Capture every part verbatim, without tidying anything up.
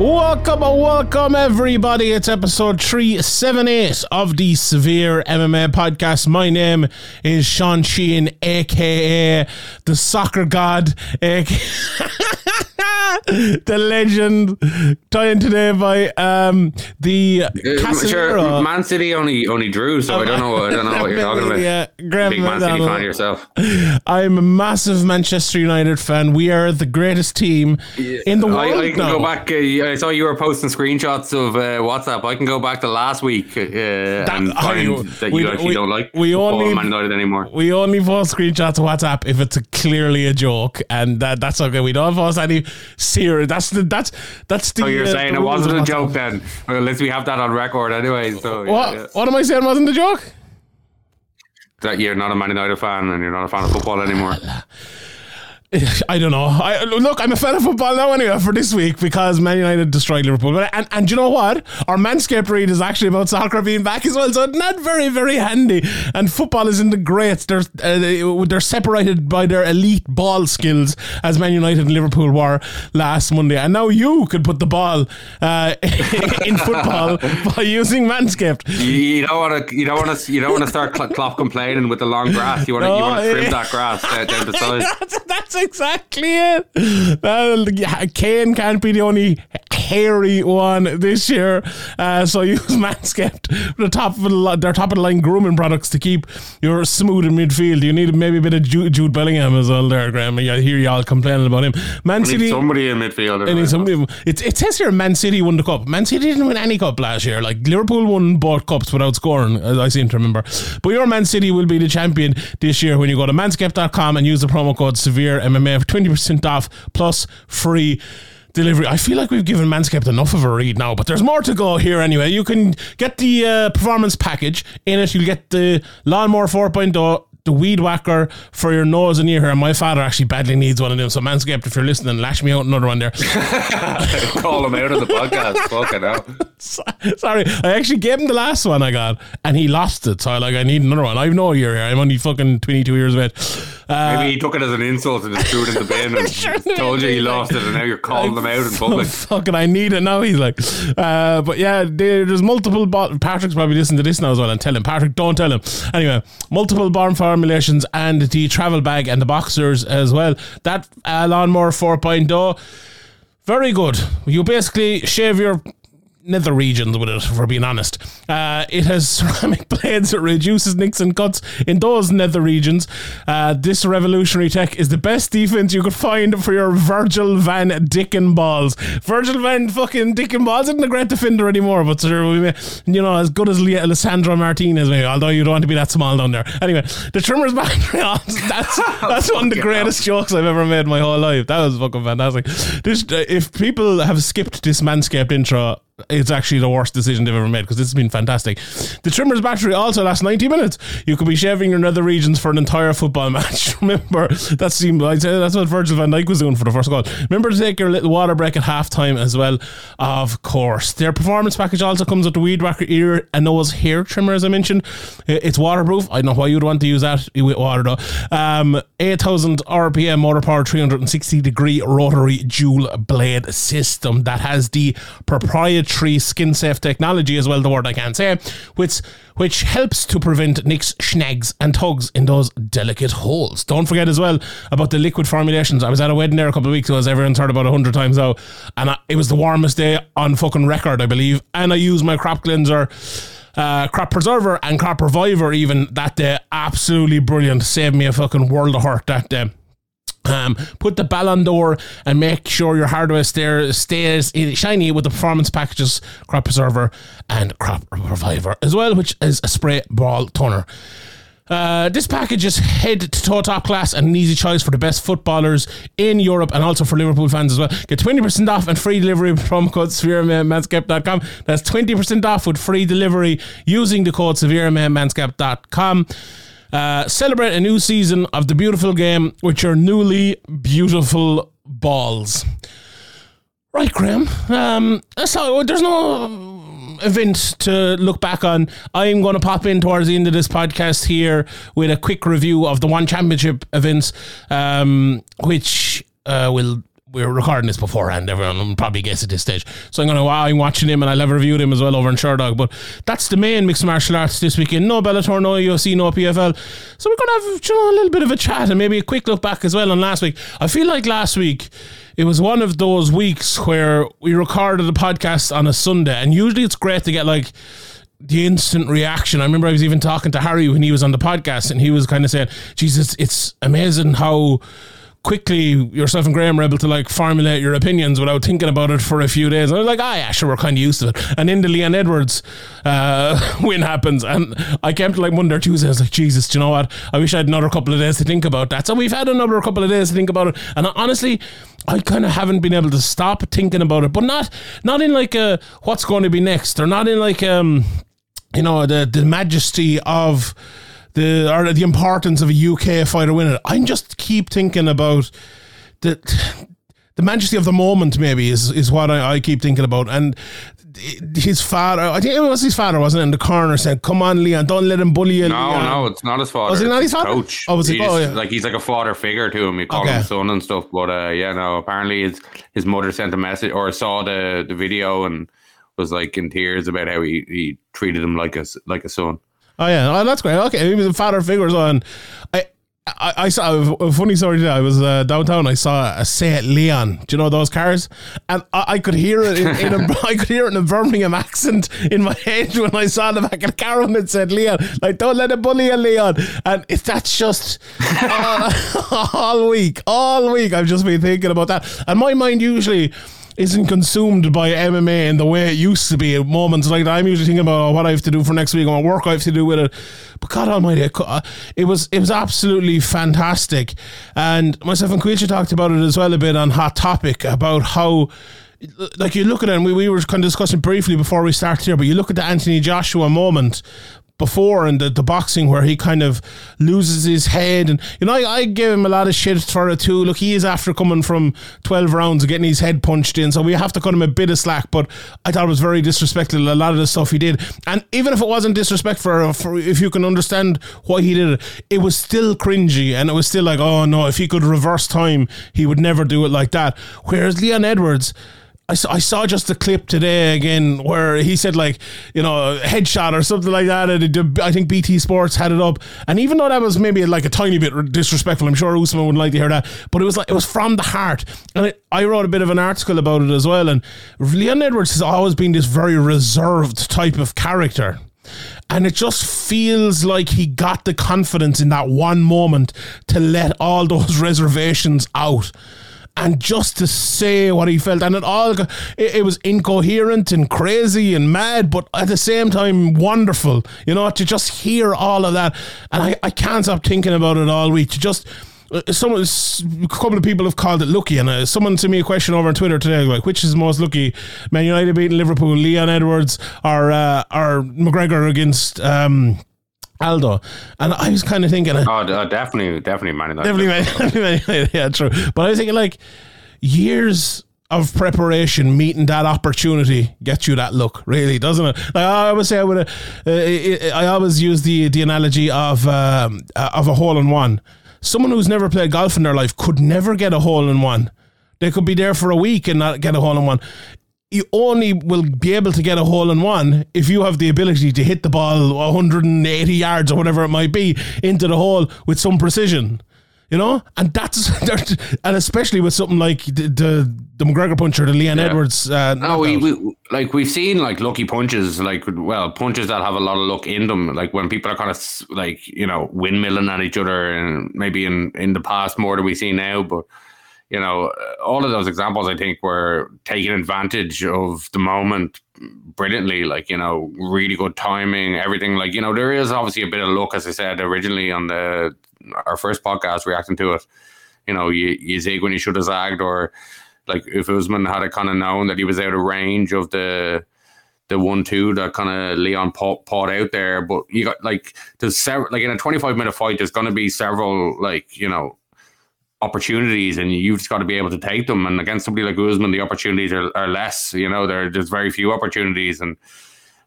Welcome, welcome everybody. It's episode three seventy-eight of the Severe M M A podcast. My name is Sean Sheehan, aka the soccer god, aka the legend. Tying today by um the Casemiro. Man City only only drew, so I don't know. I don't know what you're talking about. Yeah, Graham big Man City fan yourself. I'm a massive Manchester United fan. We are the greatest team in the world. I, I can now. go back. Uh, I saw you were posting screenshots of uh, WhatsApp. I can go back to last week. Uh, that, and find that you we, actually we, don't like we only, Man United anymore. We only post screenshots of WhatsApp if it's a, clearly a joke, and that, that's okay. We don't post any serious. That's the that's that's the. So you're uh, saying the it wasn't a joke then? Well, at least we have that on record anyway. So what? Yeah. What am I saying wasn't a joke? That you're not a Man United fan and you're not a fan of football anymore. I don't know. I, look, I'm a fan of football now anyway for this week because Man United destroyed Liverpool. And and you know what? Our Manscaped read is actually about soccer being back as well, so not very, very handy. And football is in the greats. They're, uh, they, they're separated by their elite ball skills as Man United and Liverpool were last Monday. And now you could put the ball uh, in football by using Manscaped. You don't want to. You don't want to. You don't want to start Klopp complaining with the long grass. You want to. No, you want to trim yeah. that grass down the side. That's, that's exactly it. Well, Kane can't be the only hairy one this year, uh, so use Manscaped, the top of the, their top of the line grooming products to keep your smooth in midfield. You need maybe a bit of Jude, Jude Bellingham as well there, Graham. I hear you all complaining about him. Man City, somebody in midfield. Right somebody, it, it says here Man City won the cup. Man City didn't win any cup last year. Like Liverpool won both cups without scoring, as I seem to remember. But your Man City will be the champion this year when you go to manscaped dot com and use the promo code SevereMMA for twenty percent off plus free delivery. I feel like we've given Manscaped enough of a read now, but there's more to go here anyway. You can get the uh, performance package. In it, you'll get the Lawnmower four point oh, the Weed Whacker for your nose and ear hair. My father actually badly needs one of them, so Manscaped, if you're listening, lash me out another one there. Call him out of the podcast. Fucking hell. Sorry, I actually gave him the last one I got, and he lost it, so I like, I need another one. I have no ear hair. I'm only fucking twenty-two years of age. Uh, Maybe he took it as an insult and just threw it in the bin and sure told you he lost it, and now you're calling them out in public. Fucking, I need it now. He's like, uh, but yeah, there's multiple. Bo- Patrick's probably listening to this now as well, and tell him, Patrick, don't tell him. Anyway, multiple barn formulations and the travel bag and the boxers as well. That uh, Lawnmower four point oh, very good. You basically shave your nether regions with it, for being honest. Uh, it has ceramic blades that reduces nicks and cuts in those nether regions. Uh, this revolutionary tech is the best defense you could find for your Virgil van Dijk balls. Virgil van fucking Dijk balls isn't a great defender anymore, but you know, as good as Alessandro Martinez, maybe, although you don't want to be that small down there. Anyway, the trimmer's back. That's that's one of the greatest jokes I've ever made my whole life. That was fucking fantastic. This, uh, if people have skipped this Manscaped intro, it's actually the worst decision they've ever made because it's been fantastic. The trimmer's battery also lasts ninety minutes. You could be shaving your nether regions for an entire football match. Remember, that seemed, that's what Virgil van Dijk was doing for the first goal. Remember to take your little water break at halftime as well, of course. Their performance package also comes with the Weed Whacker ear and nose hair trimmer, as I mentioned. It's waterproof. I don't know why you'd want to use that with water though. Um, eight thousand R P M motor power, three hundred sixty degree rotary dual blade system that has the proprietary skin safe technology as well, the word I can't say, which which helps to prevent nicks, snags and tugs in those delicate holes. Don't forget as well about the liquid formulations. I was at a wedding there a couple of weeks ago, as everyone's heard about a hundred times now, and I, it was the warmest day on fucking record, I believe, and I used my crop cleanser Uh, Crop Preserver and Crop Reviver even that day, absolutely brilliant, saved me a fucking world of hurt that day. Um, put the Ballon d'Or and make sure your hardware stays, stays shiny with the performance packages Crop Preserver and Crop Reviver as well, which is a spray ball toner. Uh, this package is head to toe top class and an easy choice for the best footballers in Europe and also for Liverpool fans as well. Get twenty percent off and free delivery with promo code Severe M M A Manscaped dot com. That's twenty percent off with free delivery using the code Severe M M A Manscaped dot com. Uh, celebrate a new season of the beautiful game with your newly beautiful balls. Right, Graham. Um, so there's no event to look back on. I'm going to pop in towards the end of this podcast here with a quick review of the One Championship events, um, which uh, will we're recording this beforehand. Everyone will probably guess at this stage. So I'm going to I'm watching him, and I'll have reviewed him as well over in Sherdog. But that's the main mixed martial arts this weekend. No Bellator, no U F C, no P F L. So we're going to have, you know, a little bit of a chat and maybe a quick look back as well on last week. I feel like last week, it was one of those weeks where we recorded a podcast on a Sunday, and usually it's great to get like the instant reaction. I remember I was even talking to Harry when he was on the podcast, and he was kind of saying, Jesus, it's amazing how quickly yourself and Graham were able to like formulate your opinions without thinking about it for a few days. And I was like, ah, yeah, sure, we're kind of used to it. And then the Leon Edwards uh, win happens, and I came to like Monday or Tuesday, I was like, Jesus, do you know what? I wish I had another couple of days to think about that. So we've had another couple of days to think about it, and I, honestly, I kind of haven't been able to stop thinking about it, but not not in like a what's going to be next, or not in like um you know the the majesty of the or the importance of a U K fighter winning it. I just keep thinking about the the majesty of the moment. Maybe is is what I, I keep thinking about. And his father, I think it was his father, wasn't it? In the corner said, "Come on, Leon, don't let him bully you." No, Leon. no, it's not his father. Was it not his father? Coach. Oh, was he? Just, oh, yeah. Like he's like a father figure to him. You call okay. him son and stuff. But uh, yeah, no. Apparently, his his mother sent a message or saw the the video and was like in tears about how he, he treated him like a like a son. Oh yeah, oh, that's great. Okay, he was a father figure as well. And I, I, I saw a funny story today. I was uh, downtown. I saw a Seat Leon. Do you know those cars? And I, I could hear it. In, in a, I could hear it in a Birmingham accent in my head when I saw the back of the car and it said Leon. Like, don't let it bully you, Leon. And it, that's just all, all week, all week. I've just been thinking about that. And my mind usually isn't consumed by M M A in the way it used to be at moments like that. I'm usually thinking about oh, what I have to do for next week, what work I have to do with it. But God almighty, it was it was absolutely fantastic. And myself and Quilcha talked about it as well a bit on Hot Topic about how, like, you look at it, and we, we were kind of discussing briefly before we started here, but you look at the Anthony Joshua moment before and the, the boxing where he kind of loses his head, and you know I, I gave him a lot of shit for it too. Look, he is after coming from twelve rounds and getting his head punched in, so we have to cut him a bit of slack, but I thought it was very disrespectful a lot of the stuff he did. And even if it wasn't disrespectful, for, if you can understand why he did it, it was still cringy, and it was still like, oh no, if he could reverse time he would never do it like that. Whereas Leon Edwards, I saw, I saw just the clip today again where he said, like, you know, headshot or something like that. And I think B T Sports had it up. And even though that was maybe like a tiny bit disrespectful, I'm sure Usman wouldn't like to hear that, but it was like, it was from the heart. And I, I wrote a bit of an article about it as well. And Leon Edwards has always been this very reserved type of character. And it just feels like he got the confidence in that one moment to let all those reservations out. And just to say what he felt, and it all, it, it was incoherent and crazy and mad, but at the same time wonderful, you know, to just hear all of that. And I, I can't stop thinking about it all week. To just, someone, a couple of people have called it lucky, and uh, someone sent me a question over on Twitter today, like, which is most lucky, Man United beating Liverpool, Leon Edwards, or, uh, or McGregor against um Aldo? And I was kind of thinking, oh, uh, definitely, definitely, man, definitely, man, yeah, true. But I was thinking, like, years of preparation, meeting that opportunity gets you that look, really, doesn't it? Like I always say, I would, uh, I always use the the analogy of um, of a hole in one. Someone who's never played golf in their life could never get a hole in one. They could be there for a week and not get a hole in one. You only will be able to get a hole in one if you have the ability to hit the ball one hundred eighty yards or whatever it might be into the hole with some precision. you know, and that's and especially with something like the the, the McGregor punch or the Leon yeah. Edwards. Uh, no, we, we like we've seen like lucky punches, like well punches that have a lot of luck in them. Like when people are kind of like you know windmilling at each other, and maybe in, in the past more than we see now, but. You know, all of those examples, I think, were taking advantage of the moment brilliantly, like, you know, really good timing, everything. Like, you know, there is obviously a bit of luck, as I said, originally on the our first podcast, reacting to it. You know, you, you zig when you should have zagged, or like if Usman had kind of known that he was out of range of the the one two that kind of Leon pawed out there. But you got, like, there's several, like in a twenty-five minute fight, there's going to be several, like, you know, opportunities, and you've just got to be able to take them. And against somebody like Usman, the opportunities are, are less. You know, there there's very few opportunities, and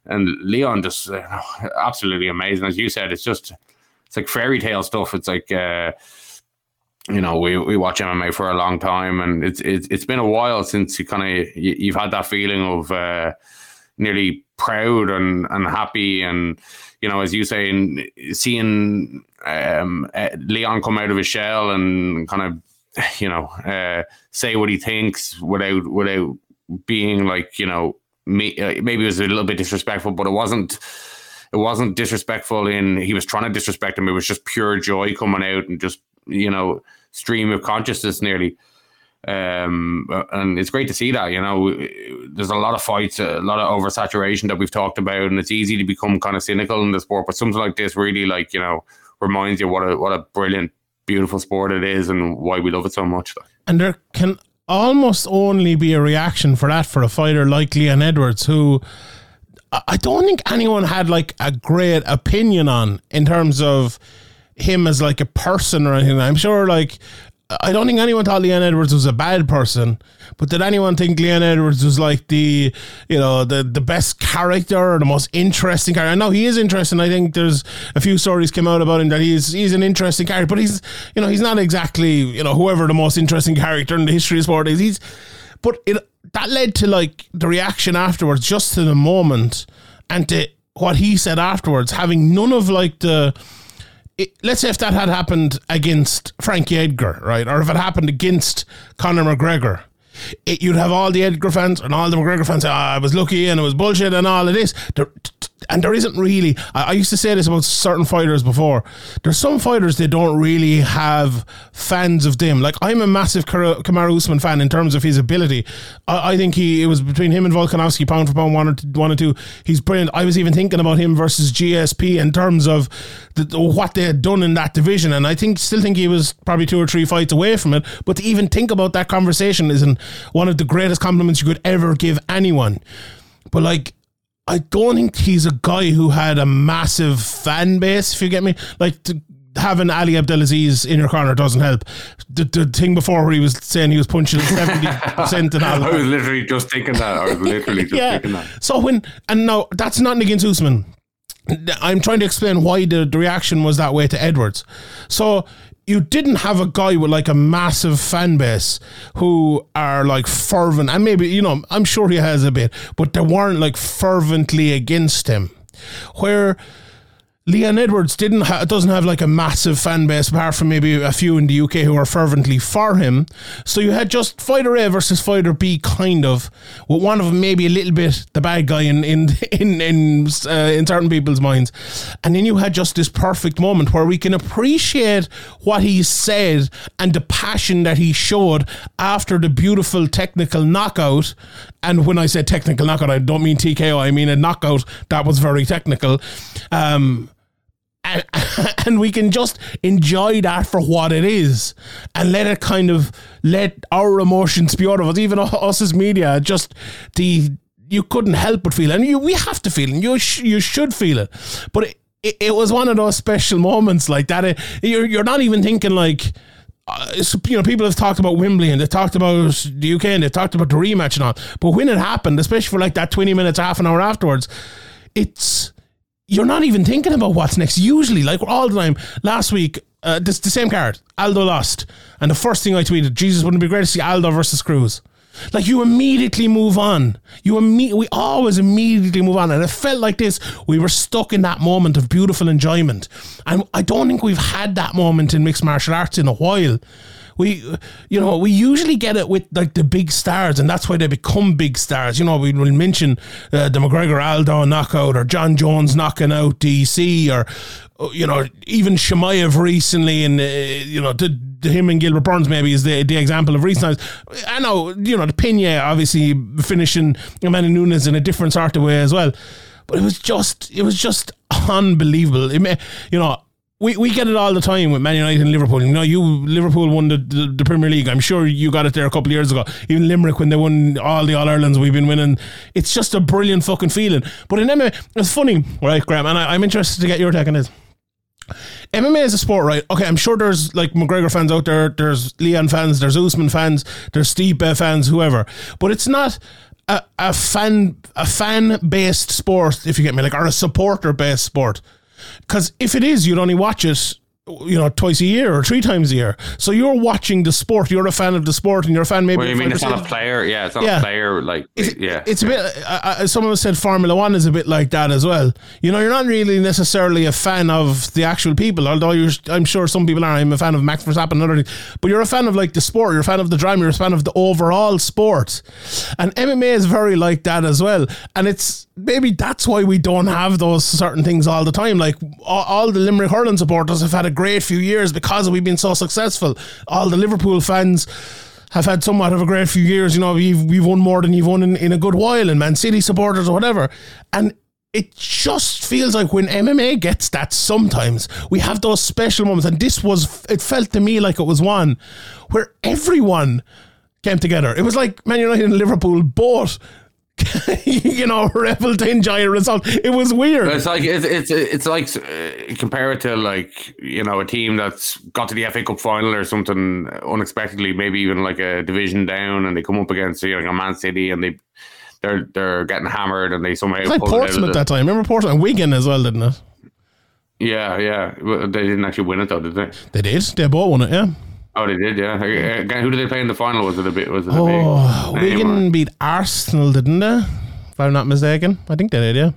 and Leon just uh, absolutely amazing, as you said. It's just it's like fairy tale stuff. It's like uh, you know, we we watch M M A for a long time, and it's it's it's been a while since you kind of you, you've had that feeling of uh, nearly proud and and happy, and you know, as you say, in seeing. Um, uh, Leon come out of his shell and kind of, you know, uh, say what he thinks without without being like, you know, me, uh, maybe it was a little bit disrespectful, but it wasn't it wasn't disrespectful in he was trying to disrespect him. It was just pure joy coming out and just, you know, stream of consciousness nearly. Um, and it's great to see that, you know, there's a lot of fights, a lot of oversaturation that we've talked about, and it's easy to become kind of cynical in the sport, but something like this really, like, you know, reminds you what a what a brilliant, beautiful sport it is and why we love it so much. And there can almost only be a reaction for that for a fighter like Leon Edwards, who I don't think anyone had like a great opinion on in terms of him as like a person or anything. I'm sure like I don't think anyone thought Leon Edwards was a bad person, but did anyone think Leon Edwards was like the, you know, the, the best character or the most interesting character? I know he is interesting. I think there's a few stories came out about him that he's he's an interesting character, but he's, you know, he's not exactly, you know, whoever the most interesting character in the history of sport is. He's, but it that led to like the reaction afterwards, just to the moment and to what he said afterwards, having none of like the. It, let's say if that had happened against Frankie Edgar, right? Or if it happened against Conor McGregor, it, you'd have all the Edgar fans and all the McGregor fans say, oh, I was lucky and it was bullshit and all of this. There, and there isn't really... I, I used to say this about certain fighters before. There's some fighters they don't really have fans of them. Like, I'm a massive Kara, Kamaru Usman fan in terms of his ability. I, I think he it was between him and Volkanovski, pound for pound, one or, two, one or two. He's brilliant. I was even thinking about him versus G S P in terms of... The, what they had done in that division, and I think still think he was probably two or three fights away from it, but to even think about that conversation isn't one of the greatest compliments you could ever give anyone. But like, I don't think he's a guy who had a massive fan base, if you get me. Like, to, having Ali Abdelaziz in your corner doesn't help. The, the thing before where he was saying he was punching seventy percent and all. I was literally just thinking that. I was literally just yeah. thinking that. So when, and now that's nothing against Usman. I'm trying to explain why the, the reaction was that way to Edwards. So you didn't have a guy with like a massive fan base who are like fervent, and maybe, you know, I'm sure he has a bit, but they weren't like fervently against him. Where Leon Edwards didn't ha- doesn't have like a massive fan base, apart from maybe a few in the U K who are fervently for him. So you had just fighter A versus fighter B, kind of, with one of them maybe a little bit the bad guy in in in in, uh, in certain people's minds. And then you had just this perfect moment where we can appreciate what he said and the passion that he showed after the beautiful technical knockout. And when I say technical knockout, I don't mean T K O. I mean a knockout that was very technical. Um... And, and we can just enjoy that for what it is and let it kind of let our emotions spew out of us, even us as media. Just the, you couldn't help but feel it. And you, we have to feel it. And you, sh- you should feel it. But it, it, it was one of those special moments like that. It, you're, you're not even thinking like, Uh, you know, people have talked about Wembley and they've talked about the U K and they've talked about the rematch and all. But when it happened, especially for like that twenty minutes, half an hour afterwards, it's... You're not even thinking about what's next. Usually, like all the time, last week, uh, this, the same card, Aldo lost. And the first thing I tweeted, Jesus, wouldn't it be great to see Aldo versus Cruz? Like, you immediately move on. You imme- We always immediately move on. And it felt like this. We were stuck in that moment of beautiful enjoyment. And I don't think we've had that moment in mixed martial arts in a while. We, you know, we usually get it with, like, the big stars, and that's why they become big stars. You know, we will mention uh, the McGregor-Aldo knockout, or John Jones knocking out D C, or, you know, even Shemaev recently, and, uh, you know, the, the, him and Gilbert Burns maybe is the, the example of recent times. I know, you know, the Pena obviously finishing Amanda Nunes in a different sort of way as well. But it was just, it was just unbelievable. It may, you know, We we get it all the time with Man United and Liverpool. You know, you Liverpool won the, the, the Premier League. I'm sure you got it there a couple of years ago. Even Limerick, when they won all the All-Irelands, we've been winning. It's just a brilliant fucking feeling. But in M M A, it's funny, right, Graham? And I, I'm interested to get your take on this. M M A is a sport, right? Okay, I'm sure there's, like, McGregor fans out there. There's Leon fans. There's Usman fans. There's Stipe fans, whoever. But it's not a, a fan a fan-based sport, if you get me, like, or a supporter-based sport. Because if it is, you'd only watch it, you know, twice a year or three times a year. So you're watching the sport. You're a fan of the sport, and you're a fan maybe. Well, you mean it's not a player? Yeah, it's not yeah. a player. Like, it's, yeah, it's yeah. a bit. Uh, some of us said Formula One is a bit like that as well. You know, you're not really necessarily a fan of the actual people, although you're, I'm sure some people are. I'm a fan of Max Verstappen and other things, but you're a fan of, like, the sport. You're a fan of the drama. You're a fan of the overall sport, and M M A is very like that as well. And it's. Maybe that's why we don't have those certain things all the time. Like, all, all the Limerick hurling supporters have had a great few years because we've been so successful. All the Liverpool fans have had somewhat of a great few years. You know, we've, we've won more than you've won in, in a good while, and Man City supporters or whatever. And it just feels like when M M A gets that sometimes, we have those special moments. And this was, it felt to me like it was one where everyone came together. It was like Man United and Liverpool both. You know, rebel to enjoy a result. It was weird. It's like it's it's, it's like uh, compare it to, like, you know, a team that's got to the F A Cup final or something unexpectedly, maybe even like a division down, and they come up against, you know, Man City, and they they're they're getting hammered, and they somehow. It's like Portsmouth that time. Remember Portsmouth and Wigan as well, didn't it? Yeah, yeah. They didn't actually win it though, did they? They did. They both won it. Yeah. Oh, they did, yeah. Who did they play in the final? Was it a bit? Was it a oh, big? Wigan anymore? Beat Arsenal, didn't they? If I'm not mistaken, I think they did, yeah.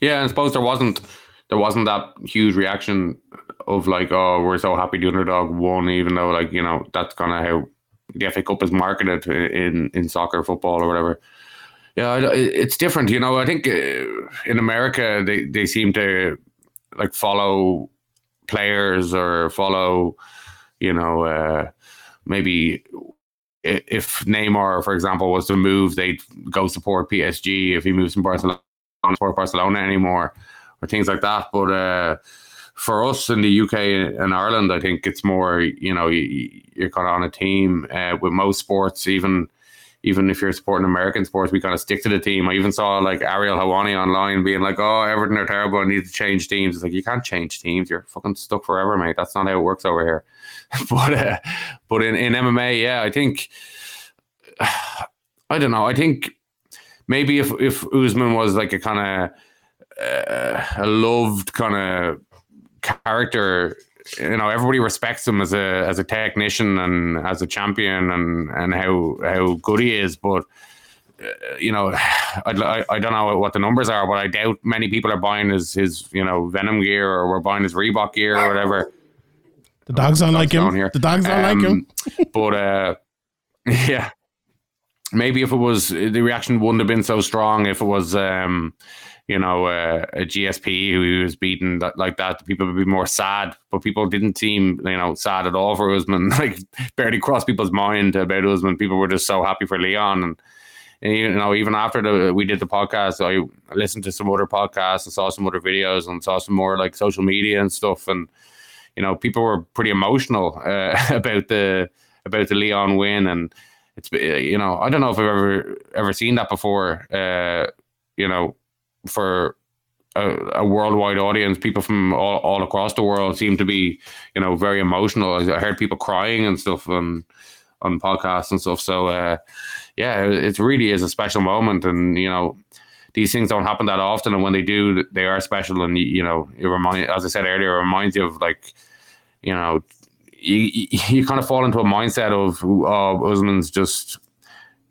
Yeah, I suppose there wasn't there wasn't that huge reaction of, like, oh, we're so happy the underdog won, even though, like, you know, that's kind of how the F A Cup is marketed in in soccer, football, or whatever. Yeah, it's different, you know. I think in America they they seem to, like, follow. Players or follow, you know, uh, maybe if Neymar, for example, was to move, they'd go support P S G. If he moves from Barcelona, support Barcelona anymore, or things like that. But uh, for us in the U K and Ireland, I think it's more, you know, you're kind of on a team uh, with most sports. Even even if you're supporting American sports, we kind of stick to the team. I even saw, like, Ariel Helwani online being like, oh, Everton are terrible, I need to change teams. It's like, you can't change teams. You're fucking stuck forever, mate. That's not how it works over here. but uh, but in, in M M A, yeah, I think, I don't know, I think maybe if, if Usman was, like, a kind of uh, a loved kind of character, you know, everybody respects him as a as a technician and as a champion and, and how how good he is. But uh, you know, I'd, I I don't know what the numbers are, but I doubt many people are buying his his you know Venom gear or we're buying his Reebok gear or whatever. The dogs don't like him. Here. The dogs don't um, like him. but uh, yeah, maybe if it was the reaction wouldn't have been so strong if it was. Um, You know, uh, a G S P who he was beaten that, like that, people would be more sad. But people didn't seem, you know, sad at all for Usman. Like, barely crossed people's mind about Usman. People were just so happy for Leon. And, and you know, even after the, we did the podcast, I listened to some other podcasts and saw some other videos and saw some more, like, social media and stuff. And, you know, people were pretty emotional uh, about the about the Leon win. And it's, you know, I don't know if I've ever ever seen that before. Uh, you know. For a, a worldwide audience, people from all, all across the world seem to be, you know, very emotional. I heard people crying and stuff on on podcasts and stuff. So, uh, yeah, it really is a special moment. And, you know, these things don't happen that often. And when they do, they are special. And, you know, it reminds, as I said earlier, it reminds you of, like, you know, you, you kind of fall into a mindset of, oh, Usman's just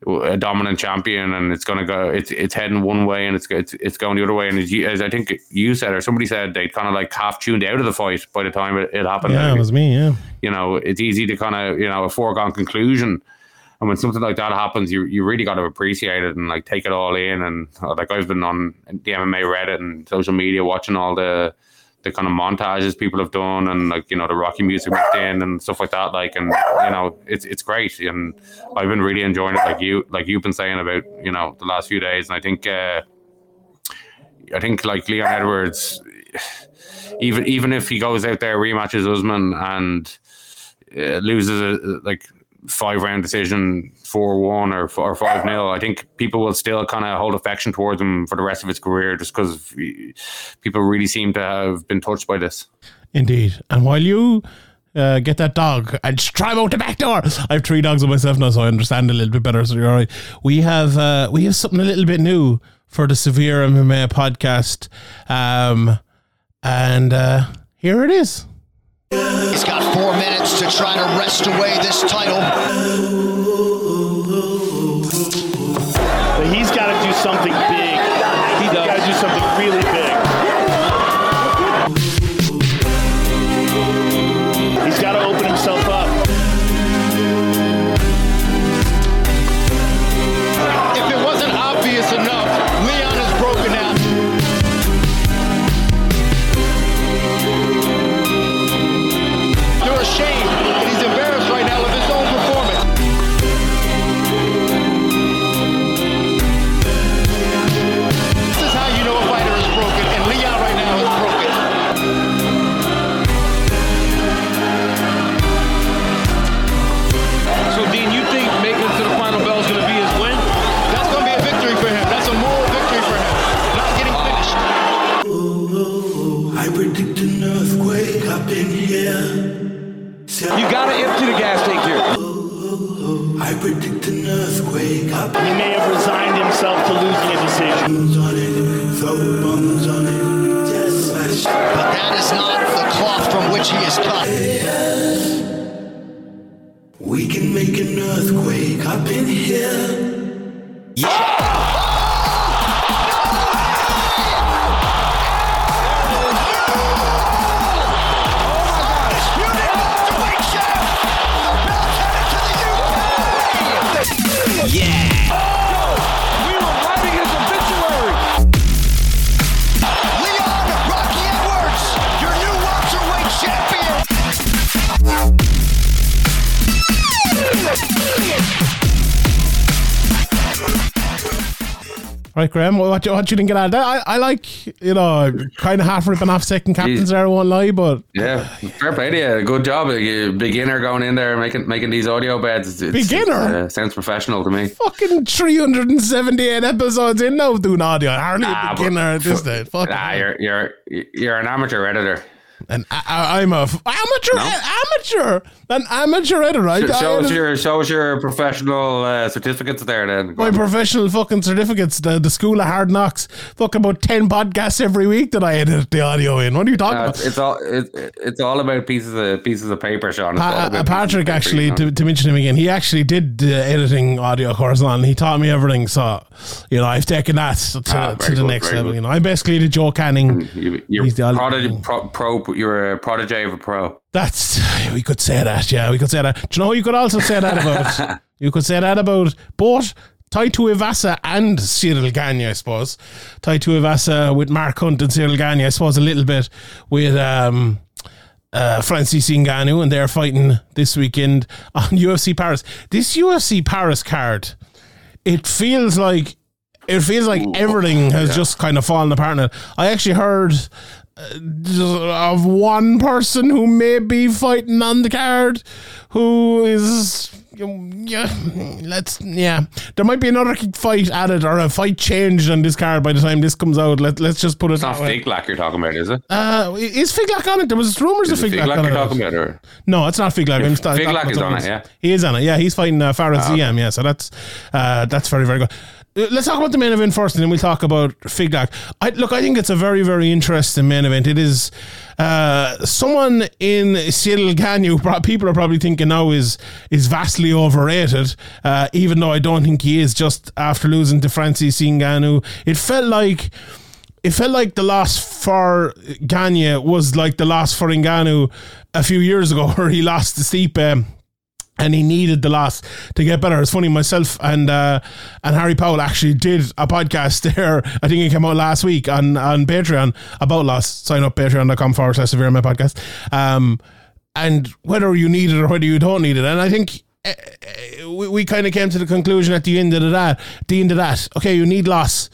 a dominant champion, and it's going to go, it's it's heading one way, and it's it's, it's going the other way. And as, you, as I think you said, or somebody said, they kind of like half tuned out of the fight by the time it, it happened. Yeah, it was me. Yeah, you know, it's easy to kind of, you know, a foregone conclusion. And when something like that happens, you you really got to appreciate it and like take it all in. And like I've been on the M M A Reddit and social media watching all the the kind of montages people have done, and like, you know, the Rocky music mixed in and stuff like that. Like, and you know, it's it's great, and I've been really enjoying it. Like you like you've been saying about, you know, the last few days, and I think uh, I think like Leon Edwards, even even if he goes out there, rematches Usman, and uh, loses a, like. five round decision, four one or or five nil. I think people will still kind of hold affection towards him for the rest of his career, just because people really seem to have been touched by this. Indeed, and while you uh, get that dog and drive out the back door, I have three dogs of myself now, so I understand a little bit better. So you're all right. We have uh, we have something a little bit new for the Severe M M A podcast, um, and uh, here it is. He's got four minutes to try to wrest away this title. But he's got to do something big. He's got to do something really big. He's got to open himself up. If it wasn't obvious enough, Leon is broken out. Shame, and he's embarrassed right now with his own performance. This is how you know a fighter is broken, and Leon right now is broken. So, Dean, you think making it to the final bell is going to be his win? That's going to be a victory for him. That's a moral victory for him. Not getting finished. Oh, I predict an earthquake up in here. You gotta empty the gas tank here. I predict an earthquake. He may have resigned himself to losing a decision. But that is not the cloth from which he is cut. Yes. We can make an earthquake up in here. Yeah. Ah! Yeah! Oh! We were writing his obituary! Leon Rocky Edwards, your new welterweight champion! Right, Graham, what you, what you didn't get out of that? I, I like, you know, kind of half ripping off second captains there, I won't lie, but... Yeah, fair play to you. Good job. You beginner going in there, making making these audio beds. It's, beginner? Uh, sounds professional to me. Fucking three hundred seventy-eight episodes in now doing audio. Hardly nah, a beginner at this day. Fuck nah, you're, you're, you're an amateur editor. And I, I'm a f- amateur, no? amateur, an amateur editor. I, show, show I, us your, show us your professional uh, certificates there, then. My professional fucking certificates. The, the school of hard knocks. Fuck about ten podcasts every week that I edit the audio in. What are you talking no, about? It's, it's all it, it's all about pieces of pieces of paper, Sean. Pa- uh, Patrick, paper, actually, you know? to, to mention him again, he actually did the editing audio course on. He taught me everything, so you know I've taken that to, ah, to the good, next level. Good. You know, I'm basically the Joe Canning. You, you're he's the prodigy, pro, pro. You're a prodigy of a pro. That's we could say that. Yeah, we could say that. Do you know who you could also say that about? You could say that about both Tai Tuivasa and Cyril Gane, I suppose. Tai Tuivasa with Mark Hunt and Cyril Gane, I suppose, a little bit with um, uh, Francis Ngannou, and they're fighting this weekend on U F C Paris. This U F C Paris card, it feels like it feels like Ooh, everything has yeah. just kind of fallen apart. Now, I actually heard. Of one person who may be fighting on the card, who is yeah, let's yeah, there might be another fight added or a fight changed on this card by the time this comes out. Let let's just put it. It's not Figlock you're talking about, is it? Uh, is Figlock on it? There was rumors is of Figlock on you're it. Talking about or? No, it's not Figlock. Figlock is on it. Yeah, he is on it. Yeah, he's fighting uh, Faraz Ziam. Um, yeah, so that's uh, that's very very good. Let's talk about the main event first, and then we'll talk about Figdak. I, look, I think it's a very, very interesting main event. It is uh, someone in Cyril Gane who people are probably thinking now is is vastly overrated, uh, even though I don't think he is. Just after losing to Francis Ngannou, it felt like it felt like the loss for Gane was like the loss for Ngannou a few years ago, where he lost to Stipe. And he needed the loss to get better. It's funny, myself and uh, and Harry Powell actually did a podcast there. I think it came out last week on, on Patreon about loss. Sign up, patreon.com forward slash SevereMMA podcast. Um, and whether you need it or whether you don't need it. And I think we, we kind of came to the conclusion at the end of that, the end of that, okay, you need loss,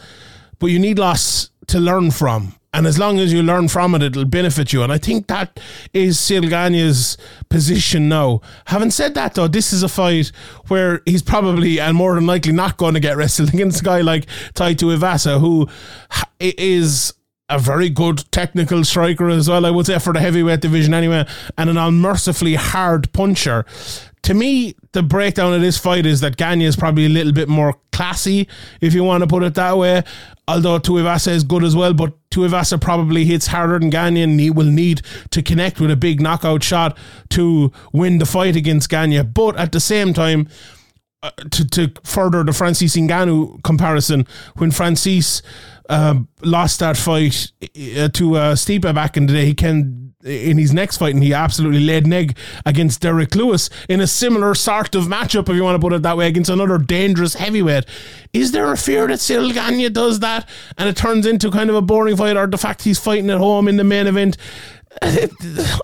but you need loss to learn from. And as long as you learn from it, it'll benefit you. And I think that is Cyril Gane's position now. Having said that, though, this is a fight where he's probably and more than likely not going to get wrestled against a guy like Tai Tuivasa, who is a very good technical striker as well, I would say, for the heavyweight division anyway, and an unmercifully hard puncher. To me, the breakdown of this fight is that Gane is probably a little bit more classy, if you want to put it that way, although Tuivasa is good as well, but Tuivasa probably hits harder than Gane and he will need to connect with a big knockout shot to win the fight against Gane. But at the same time, uh, to, to further the Francis Ngannou comparison, when Francis uh, lost that fight uh, to uh, Stipe back in the day, he can... in his next fight, and he absolutely laid an egg against Derek Lewis in a similar sort of matchup, if you want to put it that way, against another dangerous heavyweight. Is there a fear that Cyril Gane does that and it turns into kind of a boring fight, or the fact he's fighting at home in the main event?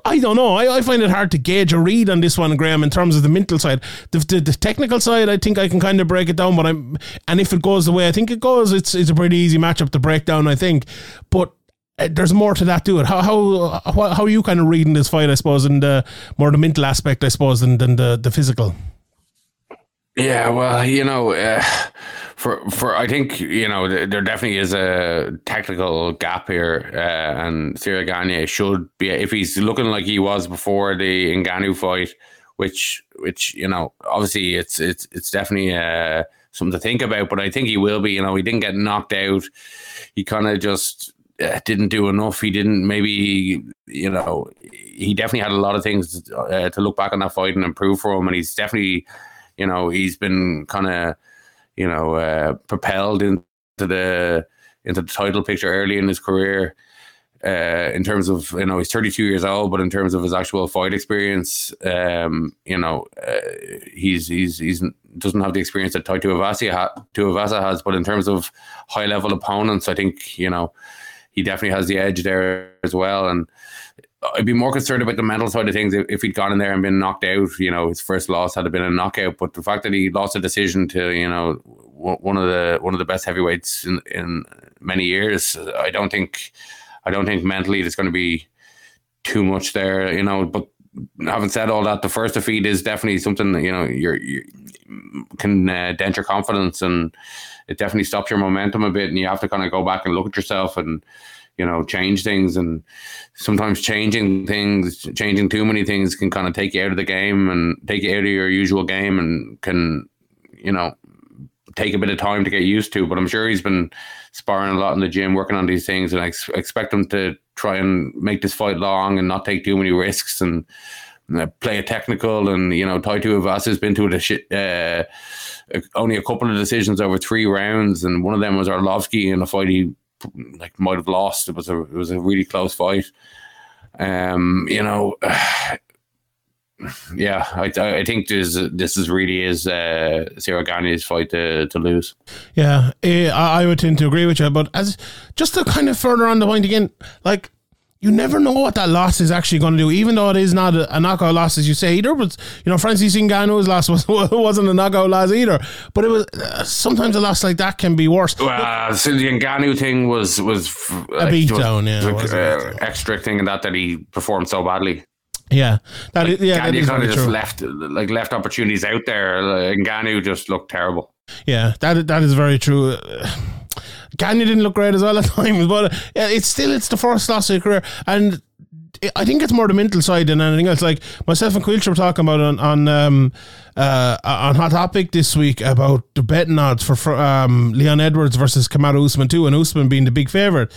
I don't know. I, I find it hard to gauge a read on this one, Graham, in terms of the mental side. The, the, the technical side, I think I can kind of break it down, but I'm, and if it goes the way I think it goes, it's, it's a pretty easy matchup to break down, I think. But there's more to that to it. How how how are you kind of reading this fight, I suppose, and the more the mental aspect, I suppose, than than the, the physical? Yeah, well, you know, uh, for for I think you know there definitely is a technical gap here, uh, and Cyril Gane should be, if he's looking like he was before the Ngannou fight, which which you know obviously it's it's it's definitely uh, something to think about. But I think he will be. You know, he didn't get knocked out. He kind of just. Didn't do enough. He didn't maybe, you know, he definitely had a lot of things uh, to look back on that fight and improve for him. And he's definitely, you know, he's been kind of, you know, uh, propelled into the into the title picture early in his career. Uh, in terms of, you know, he's thirty-two years old, but in terms of his actual fight experience, um, you know, uh, he's he's he's doesn't have the experience that Tai Tuivasa ha- Tuivasa has. But in terms of high level opponents, I think, you know, he definitely has the edge there as well. And I'd be more concerned about the mental side of things if, if he'd gone in there and been knocked out. You know, his first loss had been a knockout, but the fact that he lost a decision to, you know, one of the one of the best heavyweights in, in many years, I don't think, I don't think mentally there's going to be too much there. You know, but having said all that, the first defeat is definitely something that, you know, you're, you can uh, dent your confidence, and it definitely stops your momentum a bit, and you have to kind of go back and look at yourself and, you know, change things. And sometimes changing things, changing too many things can kind of take you out of the game and take you out of your usual game and can, you know, take a bit of time to get used to. But I'm sure he's been sparring a lot in the gym, working on these things, and I ex- expect him to try and make this fight long and not take too many risks and uh, play a technical. And, you know, Tai Tuivasa has been to it a shit, uh, only a couple of decisions over three rounds, and one of them was Arlovski in a fight he like might have lost. It was a it was a really close fight. Um, you know, uh, yeah, I I think this this is really is uh, Cyril Gane's fight to to lose. Yeah, I would tend to agree with you, but as just to kind of further on the point again, like, you never know what that loss is actually going to do, even though it is not a, a knockout loss, as you say, either. But, you know, Francis Ngannou's loss was, wasn't a knockout loss either. But it was uh, sometimes a loss like that can be worse. Well, uh, so the Ngannou thing was... was like, a beatdown, yeah. Was, uh, extra thing in that that he performed so badly. Yeah. That like, is, yeah, Ngannou kind of just true. left like left opportunities out there. Like, Ngannou just looked terrible. Yeah, that that is very true. Gane didn't look great as well at times, but it's still, it's the first loss of your career. And I think it's more the mental side than anything else. Like myself and Quilcher were talking about on on um, uh, on Hot Topic this week about the betting odds for, for um, Leon Edwards versus Kamaru Usman too, and Usman being the big favourite.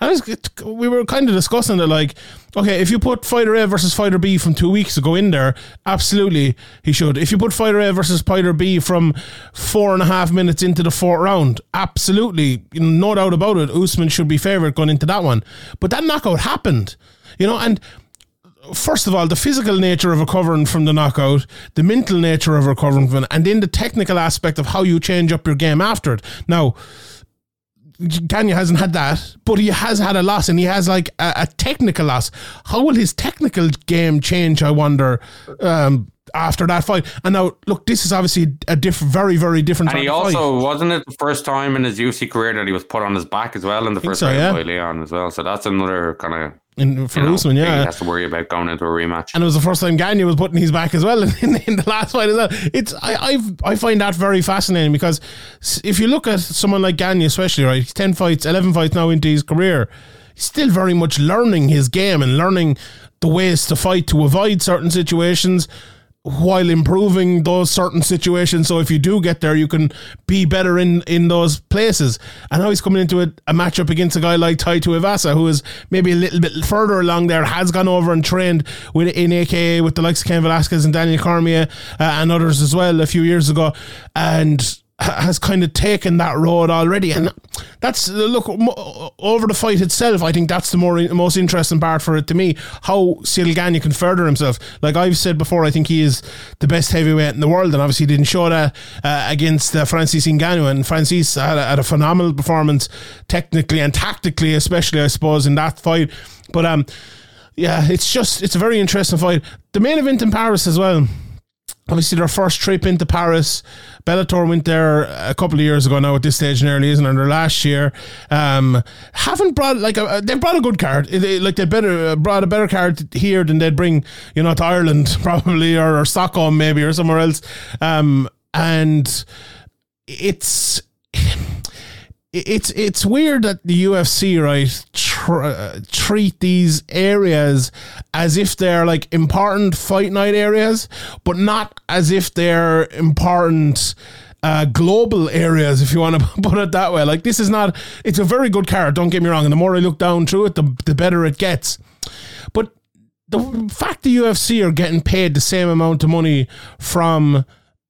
I was, we were kind of discussing that, like, okay, if you put Fighter A versus Fighter B from two weeks ago in there, absolutely he should. If you put Fighter A versus Fighter B from four and a half minutes into the fourth round, absolutely, no doubt about it, Usman should be favourite going into that one. But that knockout happened. You know, and first of all, the physical nature of recovering from the knockout, the mental nature of recovering from it, and then the technical aspect of how you change up your game after it. Now, Gane hasn't had that, but he has had a loss, and he has like a, a technical loss. How will his technical game change, I wonder, um, after that fight? And now, look, this is obviously a diff- very, very different fight. And he also, fight. wasn't it the first time in his U F C career that he was put on his back as well in the first so, round yeah. by Leon as well? So that's another kind of... In, for you know, Usman, yeah, he has to worry about going into a rematch, and it was the first time Gane was putting his back as well in, in, in the last fight as well. It's I I've, I find that very fascinating, because if you look at someone like Gane, especially, right, he's ten fights, eleven fights now into his career, he's still very much learning his game and learning the ways to fight to avoid certain situations, while improving those certain situations. So if you do get there, you can be better in, in those places. And now he's coming into a, a matchup against a guy like Tai Tuivasa, who is maybe a little bit further along there, has gone over and trained with in A K A with the likes of Cain Velasquez and Daniel Cormier uh, and others as well a few years ago, and has kind of taken that road already. And that's, look, over the fight itself, I think that's the more most interesting part for it to me, how Cyril Gane can further himself. Like I've said before, I think he is the best heavyweight in the world, and obviously didn't show that uh, against uh, Francis Ngannou, and Francis had a, had a phenomenal performance technically and tactically, especially, I suppose, in that fight. But um, yeah, it's just, it's a very interesting fight. The main event in Paris as well. Obviously, their first trip into Paris. Bellator went there a couple of years ago now at this stage nearly, isn't it? Under last year. Um, haven't brought, like, a, they brought a good card. They, like, they better brought a better card here than they'd bring, you know, to Ireland probably, or, or Stockholm maybe, or somewhere else. Um, and it's... It's it's weird that the U F C, right, tr- treat these areas as if they're like important fight night areas, but not as if they're important uh, global areas, if you want to put it that way. Like, this is not, it's a very good card, don't get me wrong, and the more I look down through it, the, the better it gets. But the fact the U F C are getting paid the same amount of money from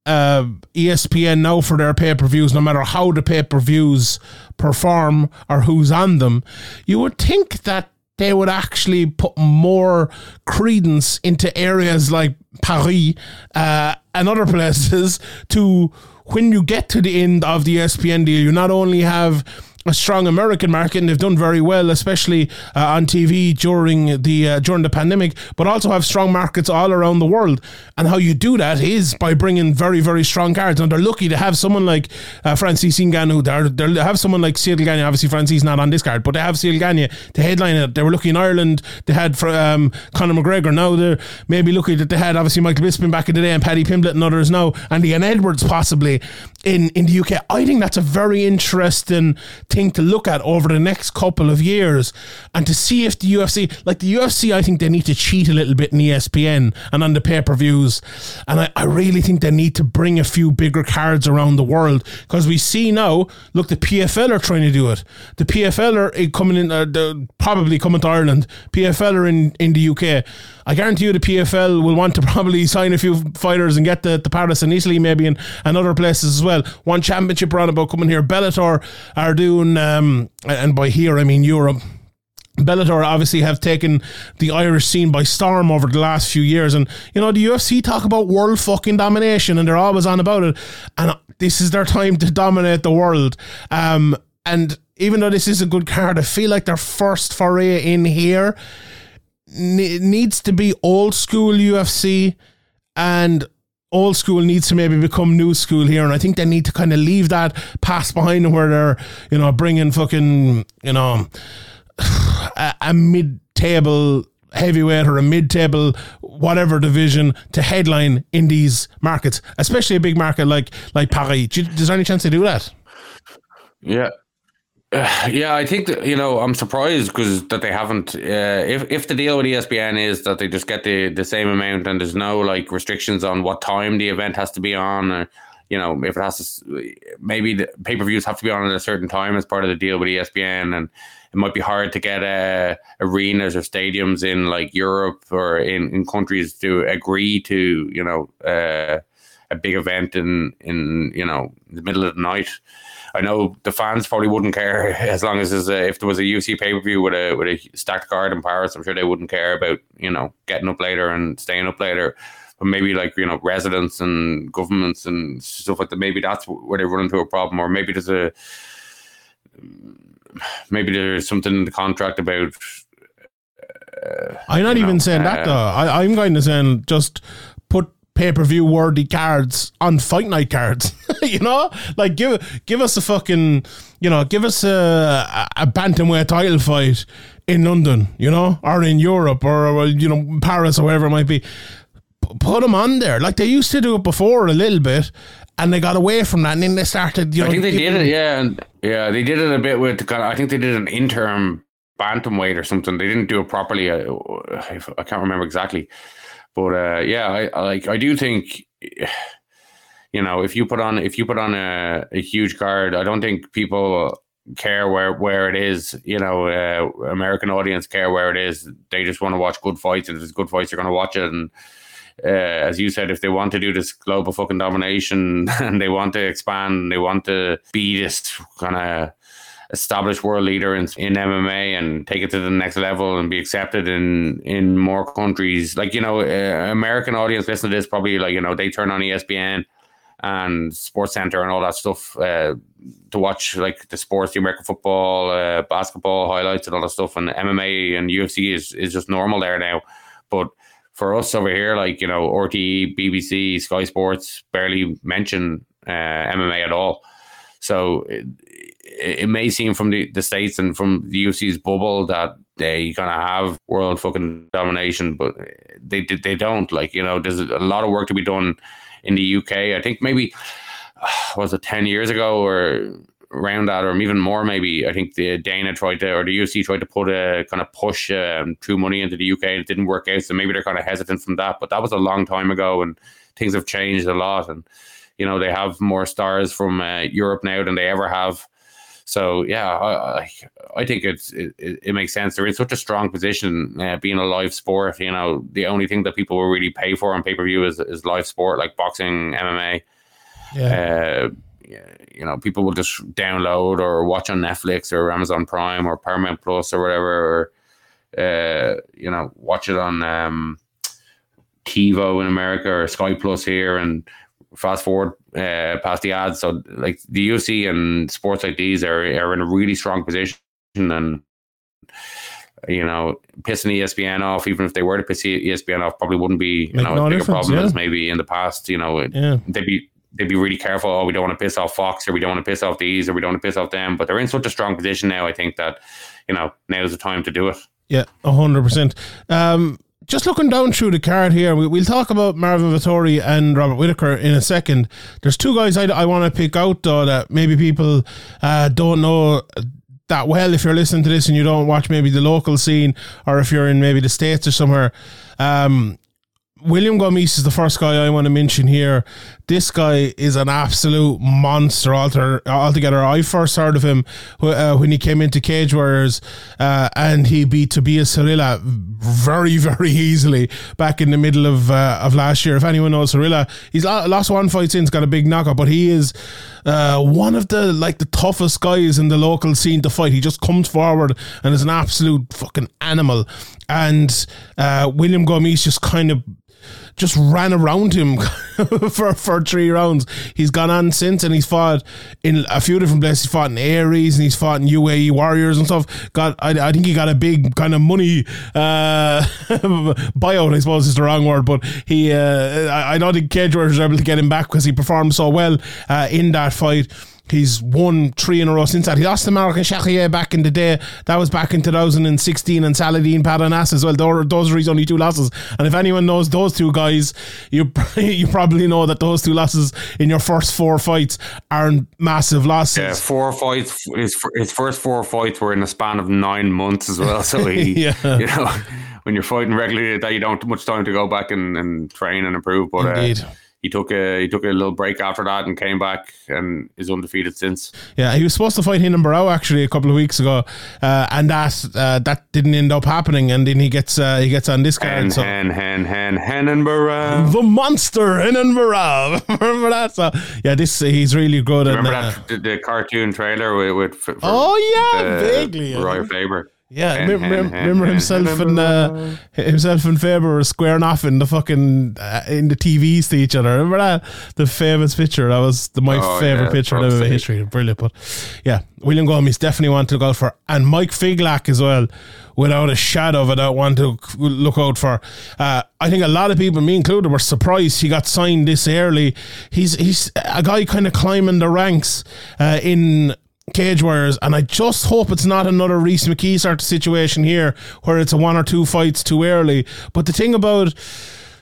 Uh, E S P N now for their pay-per-views, no matter how the pay-per-views perform or who's on them, you would think that they would actually put more credence into areas like Paris uh, and other places, to when you get to the end of the E S P N deal, you not only have a strong American market, and they've done very well, especially uh, on T V during the uh, during the pandemic, but also have strong markets all around the world. And how you do that is by bringing very, very strong cards. And they're lucky to have someone like uh, Francis Ngannou. They're, they have someone like Cyril Gane. Obviously, Francis not on this card, but they have Cyril Gane to headline it. They were lucky in Ireland. They had um, Conor McGregor. Now they're maybe lucky that they had, obviously, Michael Bisping back in the day, and Paddy Pimblett and others now, and Leon Edwards possibly in, in the U K. I think that's a very interesting thing to look at over the next couple of years, and to see if the U F C, like the U F C, I think they need to cheat a little bit in E S P N and on the pay-per-views, and I, I really think they need to bring a few bigger cards around the world, because we see now, look, the P F L are trying to do it. The P F L are coming in, uh, probably coming to Ireland. P F L are in, in the U K. I guarantee you the P F L will want to probably sign a few fighters and get the, the Paris and Italy maybe, and, and other places as well. One championship round about coming here. Bellator are doing, um, and by here I mean Europe, Bellator obviously have taken the Irish scene by storm over the last few years, and you know the U F C talk about world fucking domination, and they're always on about it, and this is their time to dominate the world. Um, and even though this is a good card, I feel like their first foray in here needs to be old school U F C, and old school needs to maybe become new school here. And I think they need to kind of leave that past behind, where they're, you know, bringing fucking, you know, a, a mid-table heavyweight or a mid-table whatever division to headline in these markets, especially a big market like like Paris. Is there any chance they do that? Yeah. Yeah, I think that, you know, I'm surprised because that they haven't. Uh, if if the deal with E S P N is that they just get the, the same amount and there's no like restrictions on what time the event has to be on, or you know, if it has to, maybe the pay per views have to be on at a certain time as part of the deal with E S P N, and it might be hard to get uh, arenas or stadiums in like Europe or in, in countries to agree to, you know, uh, a big event in in you know the middle of the night. I know the fans probably wouldn't care as long as a, if there was a U F C pay-per-view with a with a stacked card in Paris. I'm sure they wouldn't care about, you know, getting up later and staying up later. But maybe like, you know, residents and governments and stuff like that, maybe that's where they run into a problem. Or maybe there's a maybe there's something in the contract about. Uh, I'm not even know, saying uh, that though. I, I'm going to say just put pay-per-view worthy cards on fight night cards. You know, like give give us a fucking, you know, give us a a bantamweight title fight in London, you know, or in Europe, or, or you know, Paris or wherever it might be. P- put them on there like they used to do it before a little bit, and they got away from that, and then they started. You know, I think they did it, yeah, and, yeah, they did it a bit with. God, I think they did an interim bantamweight or something. They didn't do it properly. I, I can't remember exactly. But uh, yeah, I, I like I do think, you know, if you put on if you put on a, a huge card, I don't think people care where, where it is. You know, uh, American audience care where it is. They just want to watch good fights, and if it's good fights, they're going to watch it. And uh, as you said, if they want to do this global fucking domination, and they want to expand, and they want to be this kind of established world leader in in M M A and take it to the next level and be accepted in in more countries. Like, you know, uh, American audience listen to this probably, like, you know, they turn on E S P N and Sports Center and all that stuff uh, to watch like the sports, the American football, uh, basketball highlights and all that stuff. And M M A and U F C is is just normal there now. But for us over here, like, you know, R T E, B B C, Sky Sports barely mention uh, M M A at all. So it, it may seem from the, the States and from the U F C's bubble that they kind of have world fucking domination, but they they don't. Like, you know, there's a lot of work to be done in the U K. I think maybe, was it ten years ago or around that, or even more maybe, I think the Dana tried to, or the U F C tried to put a kind of push um, true money into the U K, and it didn't work out. So maybe they're kind of hesitant from that, but that was a long time ago and things have changed a lot. And, you know, they have more stars from uh, Europe now than they ever have. So yeah, I I think it's it, it makes sense. They're in such a strong position, uh, being a live sport. You know, the only thing that people will really pay for on pay per view is is live sport like boxing, M M A. Yeah, uh, you know, people will just download or watch on Netflix or Amazon Prime or Paramount Plus or whatever. Or, uh, you know, watch it on um, TiVo in America or Sky Plus here, and fast forward uh, past the ads. So like the U F C and sports like these are, are in a really strong position, and, you know, pissing E S P N off, even if they were to piss E S P N off, probably wouldn't be, you Make know, no a bigger problem yeah. as maybe in the past. You know, yeah. they'd be they'd be really careful. Oh, we don't want to piss off Fox, or we don't want to piss off these, or we don't want to piss off them. But they're in such a strong position now, I think that, you know, now is the time to do it. Yeah, one hundred percent. Um, Just looking down through the card here, we, we'll talk about Marvin Vettori and Robert Whittaker in a second. There's two guys I, I want to pick out, though, that maybe people uh, don't know that well. If you're listening to this and you don't watch maybe the local scene, or if you're in maybe the States or somewhere, um, William Gomes is the first guy I want to mention here. This guy is an absolute monster altogether. I first heard of him uh, when he came into Cage Warriors, uh, and he beat Tobias Cirilla very, very easily back in the middle of uh, of last year. If anyone knows Cirilla, he's lost one fight since, got a big knockout, but he is uh, one of the like the toughest guys in the local scene to fight. He just comes forward and is an absolute fucking animal. And uh, William Gomes just kind of just ran around him for, for three rounds. He's gone on since, and he's fought in a few different places. He's fought in Aries, and he's fought in U A E Warriors and stuff. Got I, I think he got a big kind of money uh, buyout, I suppose is the wrong word, but he uh, I, I don't think Cage Warriors were able to get him back because he performed so well uh, in that fight. He's won three in a row since that. He lost to American Shakhier back in the day. That was back in two thousand sixteen, and Saladin Padanas as well. Those are his only two losses. And if anyone knows those two guys, you you probably know that those two losses in your first four fights aren't massive losses. Yeah, four fights. His, his first four fights were in a span of nine months as well. So he, yeah. you know, when you're fighting regularly, that you don't have much time to go back and, and train and improve. But indeed. Uh, He took a he took a little break after that and came back and is undefeated since. Yeah, he was supposed to fight Hinden Barrow actually a couple of weeks ago, uh, and that uh, that didn't end up happening. And then he gets uh, he gets on this card. Hen, so. hen hen hen Hinden Barrow, the monster Hinden Barrow. Remember that? So yeah, this uh, he's really good. Remember and, that uh, the, the cartoon trailer with, with for, oh yeah, the, vaguely Roy Faber. Yeah, hen, remember, hen, remember hen, himself hen, and uh, himself and Faber were squaring off in the fucking uh, in the T Vs to each other. Remember that, the famous picture? That was the, my oh, favorite yeah, picture in M M A history. Brilliant, but yeah, William Gomes definitely one to look out for, and Mike Figlak as well, without a shadow of a doubt, one to look out for. Uh, I think a lot of people, me included, were surprised he got signed this early. He's he's a guy kind of climbing the ranks uh, in. Cage Warriors, and I just hope it's not another Reece McKee sort of situation here where it's a one or two fights too early. But the thing about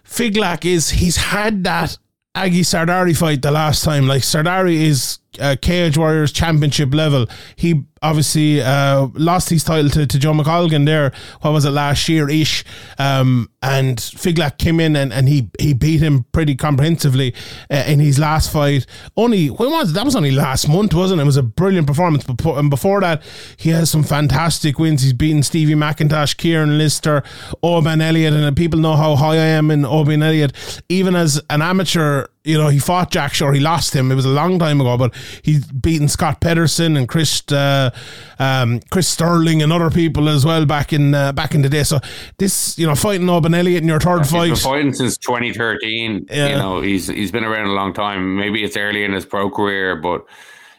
Figlak is he's had that Aggie Sardari fight the last time. Like, Sardari is uh, Cage Warriors championship level. He obviously uh, lost his title to, to Joe McColgan there, what was it, last year-ish, um, and Figlak came in and, and he, he beat him pretty comprehensively uh, in his last fight. Only, when was that was only last month, wasn't it? It was a brilliant performance, and before that, he has some fantastic wins. He's beaten Stevie McIntosh, Kieran Lister, Oban Elliott, and people know how high I am in Oban Elliott. Even as an amateur, you know, he fought Jack Shore, he lost him, it was a long time ago, but he's beaten Scott Pedersen and Chris uh, um, Chris Sterling and other people as well back in uh, back in the day. So this, you know, fighting Oban Elliott in your third he's fight, been fighting since twenty thirteen, yeah. You know, he's he's been around a long time. Maybe it's early in his pro career, but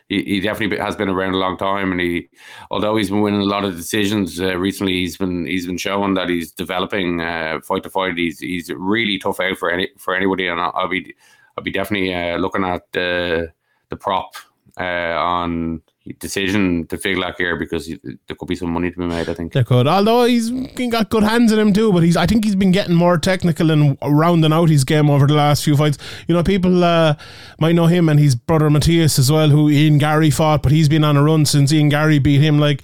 he, he definitely has been around a long time, and he, although he's been winning a lot of decisions uh, recently, he's been he's been showing that he's developing uh, fight to fight. He's he's really tough out for any for anybody, and I'll be I'll be definitely uh, looking at uh, the prop uh, on decision to Figlak here, because he, there could be some money to be made, I think. There could. Although he's got good hands in him too, but he's I think he's been getting more technical and rounding out his game over the last few fights. You know, people uh, might know him and his brother Matthias as well, who Ian Gary fought, but he's been on a run since Ian Gary beat him. Like,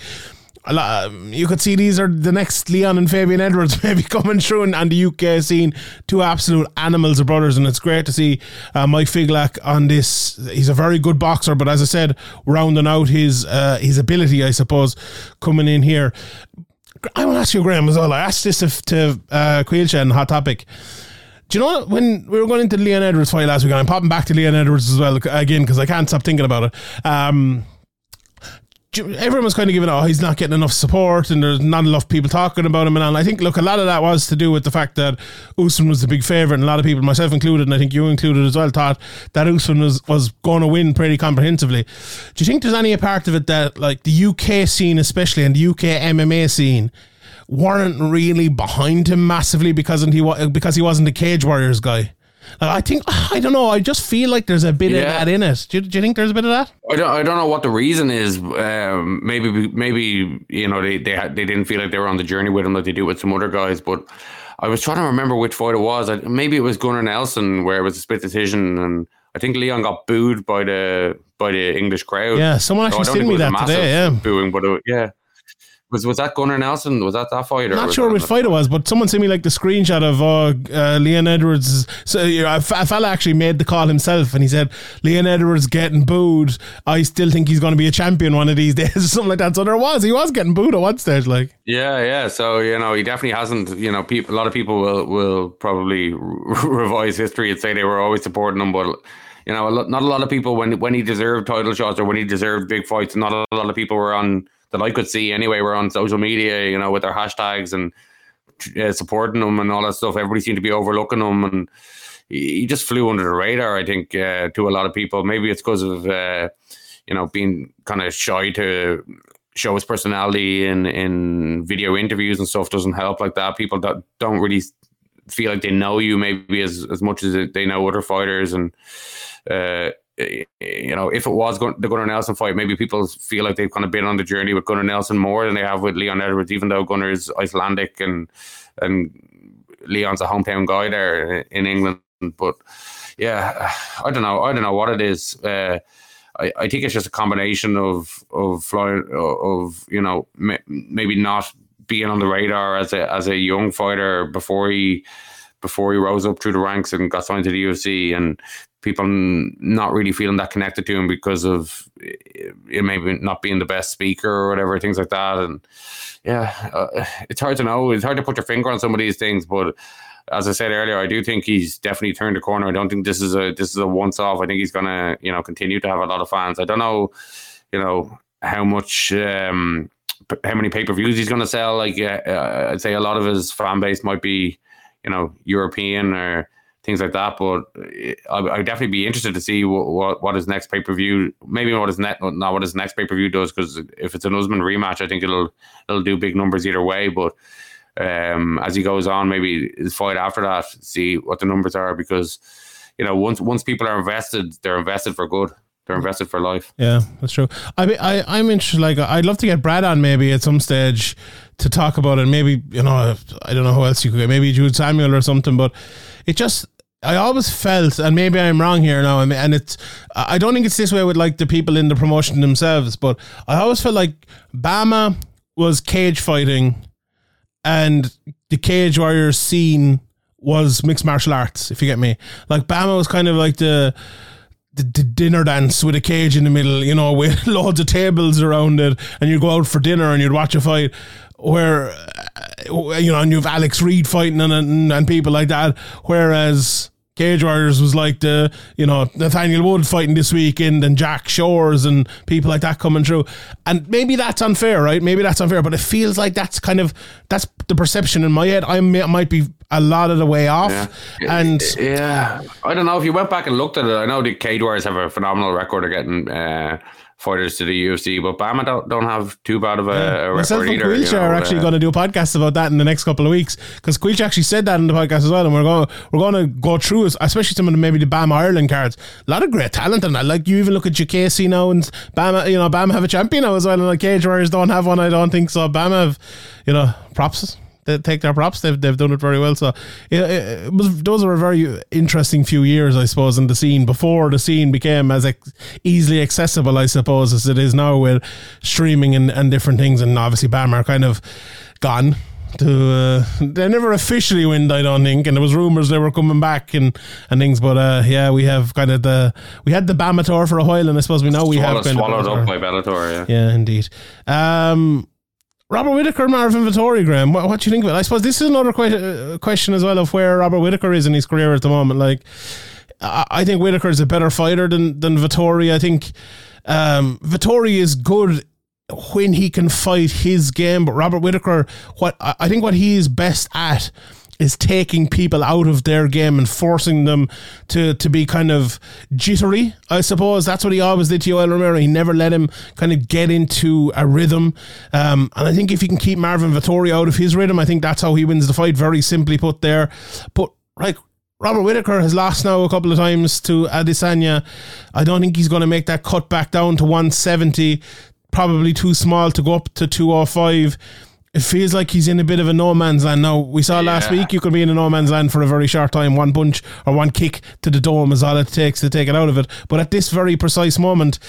a lot, you could see these are the next Leon and Fabian Edwards maybe coming through in, on the U K scene. Two absolute animals of brothers, and it's great to see uh, Mike Figlak on this. He's a very good boxer, but as I said, rounding out his uh, his ability, I suppose, coming in here. I want to ask you, Graham, as well. I asked this if, to uh, Quilcha and Hot Topic. Do you know what, when we were going into the Leon Edwards fight last week, and I'm popping back to Leon Edwards as well again because I can't stop thinking about it. Um... Everyone was kind of giving, oh, he's not getting enough support and there's not enough people talking about him. And I think, look, a lot of that was to do with the fact that Usman was the big favourite, and a lot of people, myself included, and I think you included as well, thought that Usman was, was going to win pretty comprehensively. Do you think there's any part of it that, like, the U K scene especially, and the U K M M A scene, weren't really behind him massively because he, because he wasn't a Cage Warriors guy? I think, I don't know, I just feel like there's a bit yeah. of that in it. Do you, do you think there's a bit of that? I don't, I don't know what the reason is. Um, maybe, maybe you know, they, they they didn't feel like they were on the journey with him like they do with some other guys. But I was trying to remember which fight it was. I, maybe it was Gunnar Nelson where it was a split decision, and I think Leon got booed by the by the English crowd. Yeah, someone actually so sent me that today. Yeah, booing, but it, yeah. Was was that Gunnar Nelson? Was that that fight? Or not sure which fight it was, but someone sent me like the screenshot of uh, uh, Leon Edwards. So you know, a, f- a fella actually made the call himself, and he said, "Leon Edwards getting booed. I still think he's going to be a champion one of these days," or something like that. So there was, he was getting booed at one stage, like. Yeah, yeah. So you know, he definitely hasn't. You know, people. A lot of people will will probably re- revise history and say they were always supporting him, but. You know, not a lot of people, when when he deserved title shots or when he deserved big fights, not a lot of people were on, that I could see anyway, were on social media, you know, with their hashtags and uh, supporting him and all that stuff. Everybody seemed to be overlooking him, and he just flew under the radar, I think, uh, to a lot of people. Maybe it's because of, uh, you know, being kind of shy to show his personality in, in video interviews and stuff doesn't help like that. People that don't really feel like they know you maybe as, as much as they know other fighters, and uh, you know, if it was going, the Gunnar Nelson fight, maybe people feel like they've kind of been on the journey with Gunnar Nelson more than they have with Leon Edwards, even though Gunnar is Icelandic and and Leon's a hometown guy there in England. But yeah, I don't know. I don't know what it is. Uh, I, I think it's just a combination of of flying, of you know, maybe not being on the radar as a as a young fighter before he before he rose up through the ranks and got signed to the U F C, and people not really feeling that connected to him because of it maybe not being the best speaker or whatever, things like that. And yeah, uh, it's hard to know. It's hard to put your finger on some of these things, but as I said earlier, I do think he's definitely turned the corner. I don't think this is a this is a once off. I think he's gonna, you know, continue to have a lot of fans. I don't know, you know, how much, um, how many pay per views he's gonna sell. Like, uh, I'd say a lot of his fan base might be, you know, European or things like that. But I'd definitely be interested to see what what, what his next pay per view, maybe what his net, not what his next pay per view does, because if it's an Usman rematch, I think it'll it'll do big numbers either way. But Um, as he goes on, maybe his fight after that, see what the numbers are, because, you know, once once people are invested, they're invested for good. They're invested for life. Yeah, that's true. I mean, I, I'm interested, like, I'd love to get Brad on maybe at some stage to talk about it. Maybe, you know, I don't know who else you could get, maybe Jude Samuel or something, but it just, I always felt, and maybe I'm wrong here now, and it's, I don't think it's this way with, like, the people in the promotion themselves, but I always felt like Bama was cage fighting, and the Cage Warriors scene was mixed martial arts, if you get me. Like, Bama was kind of like the, the, the dinner dance with a cage in the middle, you know, with loads of tables around it, and you go out for dinner and you'd watch a fight where, you know, and you have Alex Reed fighting and, and, and people like that, whereas Cage Warriors was like the, you know, Nathaniel Wood fighting this weekend and Jack Shores and people like that coming through. And maybe that's unfair, right? Maybe that's unfair, but it feels like that's kind of, that's the perception in my head. I may, might be a lot of the way off. Yeah. And yeah, I don't know if you went back and looked at it. I know the Cage Warriors have a phenomenal record of getting uh, fighters to the U F C, but Bama don't, don't have too bad of a, yeah. a record either. Myself and Quilcha, you know, are actually uh, going to do a podcast about that in the next couple of weeks, because Quilcha actually said that in the podcast as well, and we're going we're going to go through it, especially some of the, maybe the Bama Ireland cards. A lot of great talent in that. Like, you even look at Jacasey now, and Bama, you know, Bama have a champion now as well, and the Cage Warriors don't have one, I don't think. So Bama have, you know, props. They take their props. They've they've done it very well. So it, it was, those were a very interesting few years, I suppose, in the scene before the scene became as ex- easily accessible, I suppose, as it is now with streaming and, and different things. And obviously, Bama are kind of gone. To uh, they never officially went, I don't think, and there was rumors they were coming back and, and things. But uh, yeah, we have kind of the we had the Bama tour for a while, and I suppose we know Swallow, we have been swallowed up by Bellator. Yeah, yeah, indeed. Um. Robert Whittaker, Marvin Vettori, Graham, what, what do you think of it? I suppose this is another que- uh, question as well of where Robert Whittaker is in his career at the moment. Like, I, I think Whittaker is a better fighter than, than Vettori. I think um, Vettori is good when he can fight his game, but Robert Whittaker, what I, I think what he is best at is taking people out of their game and forcing them to, to be kind of jittery, I suppose. That's what he always did to Yoel Romero. He never let him kind of get into a rhythm. Um, and I think if he can keep Marvin Vettori out of his rhythm, I think that's how he wins the fight, very simply put there. But, like, Robert Whittaker has lost now a couple of times to Adesanya. I don't think he's going to make that cut back down to one seventy. Probably too small to go up to two oh five. It feels like he's in a bit of a no man's land now. We saw last yeah. week you could be in a no man's land for a very short time. One punch or one kick to the dome is all it takes to take it out of it. But at this very precise moment,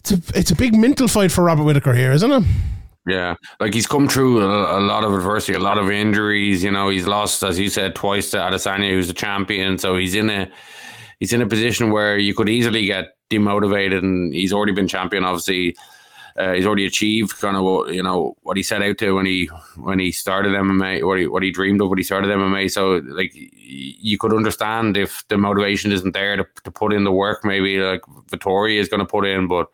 it's a, it's a big mental fight for Robert Whittaker here, isn't it? Yeah, like, he's come through a, a lot of adversity, a lot of injuries. You know, he's lost, as you said, twice to Adesanya, who's a champion. So he's in a he's in a position where you could easily get demotivated, and he's already been champion, obviously. Uh, he's already achieved kind of, you know, what he set out to when he when he started M M A, or he, what he dreamed of when he started M M A. So, like, you could understand if the motivation isn't there to, to put in the work. Maybe like Vettori is going to put in, but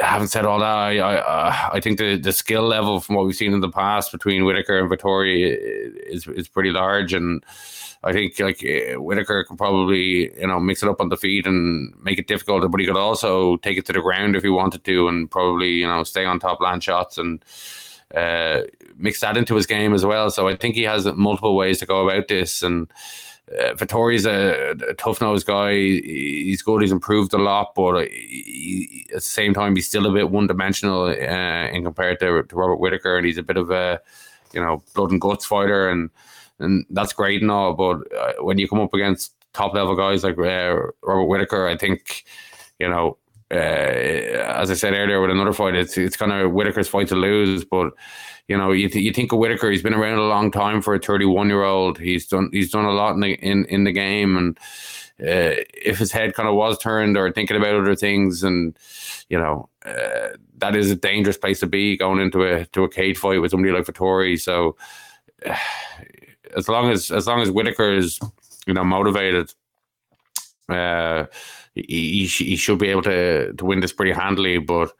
having said all that, I I, uh, I think the, the skill level from what we've seen in the past between Whittaker and Vettori is is pretty large, and I think, like, Whittaker could probably, you know, mix it up on the feet and make it difficult, but he could also take it to the ground if he wanted to, and probably, you know, stay on top, land shots, and uh, mix that into his game as well. So I think he has multiple ways to go about this, and Uh, Vittori's a, a tough-nosed guy. He's good. He's improved a lot, but he, at the same time, he's still a bit one-dimensional uh, in compared to, to Robert Whittaker, and he's a bit of a, you know, blood and guts fighter, and and that's great and all. But uh, when you come up against top-level guys like uh, Robert Whittaker, I think, you know, uh, as I said earlier with another fight, it's it's kind of Whittaker's fight to lose, but. You know, you, th- you think of Whittaker. He's been around a long time for a thirty-one-year-old. He's done he's done a lot in the, in, in the game, and uh, if his head kind of was turned or thinking about other things, and you know, uh, that is a dangerous place to be going into a to a cage fight with somebody like Vettori. So uh, as long as as long as Whittaker is, you know, motivated, uh, he he should be able to to win this pretty handily, but.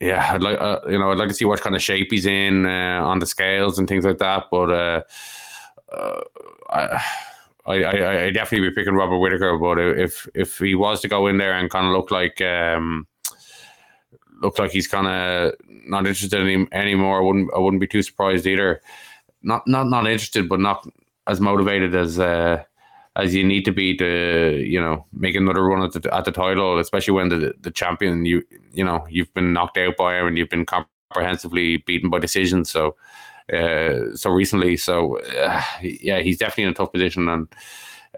Yeah, I'd like uh, you know, I'd like to see what kind of shape he's in uh, on the scales and things like that. But uh, uh, I, I, I definitely be picking Robert Whittaker. But if if he was to go in there and kind of look like um, look like he's kind of not interested in him anymore, I wouldn't I wouldn't be too surprised either. Not not not interested, but not as motivated as uh, as you need to be to, you know, make another run at the, at the title, especially when the the champion you. You know, you've been knocked out by him and you've been comprehensively beaten by decision. So, uh, so recently, so uh, yeah, he's definitely in a tough position. And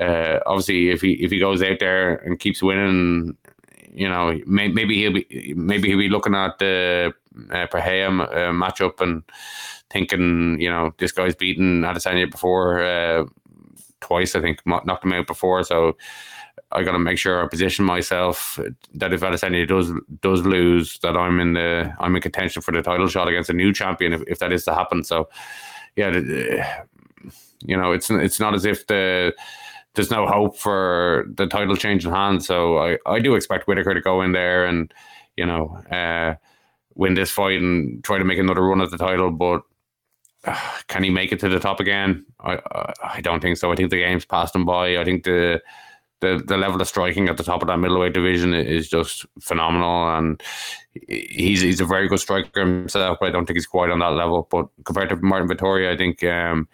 uh, obviously, if he if he goes out there and keeps winning, you know, may, maybe he'll be maybe he'll be looking at the uh, Pereira uh, matchup and thinking, you know, this guy's beaten Adesanya before uh, twice. I think knocked him out before, so. I got to make sure I position myself that if Adesanya does does lose, that I'm in the I'm in contention for the title shot against a new champion if, if that is to happen. So, yeah, you know, it's it's not as if the there's no hope for the title change in hand. So I, I do expect Whittaker to go in there and, you know, uh, win this fight and try to make another run at the title. But uh, can he make it to the top again? I, I I don't think so. I think the game's passed him by. I think the The, the level of striking at the top of that middleweight division is just phenomenal, and he's he's a very good striker himself, but I don't think he's quite on that level. But compared to Marvin Vettori, I think um,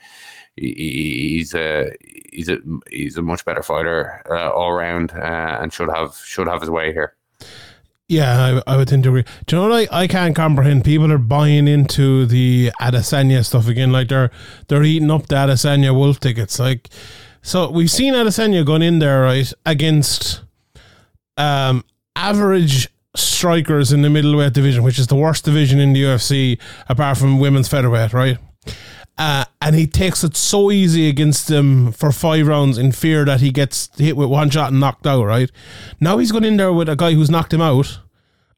he, he's a he's a he's a much better fighter uh, all around, uh, and should have should have his way here. Yeah, I, I would tend to agree. Do you know what I, I can't comprehend? People are buying into the Adesanya stuff again. Like they're they're eating up the Adesanya Wolf tickets, like. So we've seen Adesanya going in there, right, against um, average strikers in the middleweight division, which is the worst division in the U F C, apart from women's featherweight, right? Uh, and he takes it so easy against them for five rounds in fear that he gets hit with one shot and knocked out, right? Now he's going in there with a guy who's knocked him out,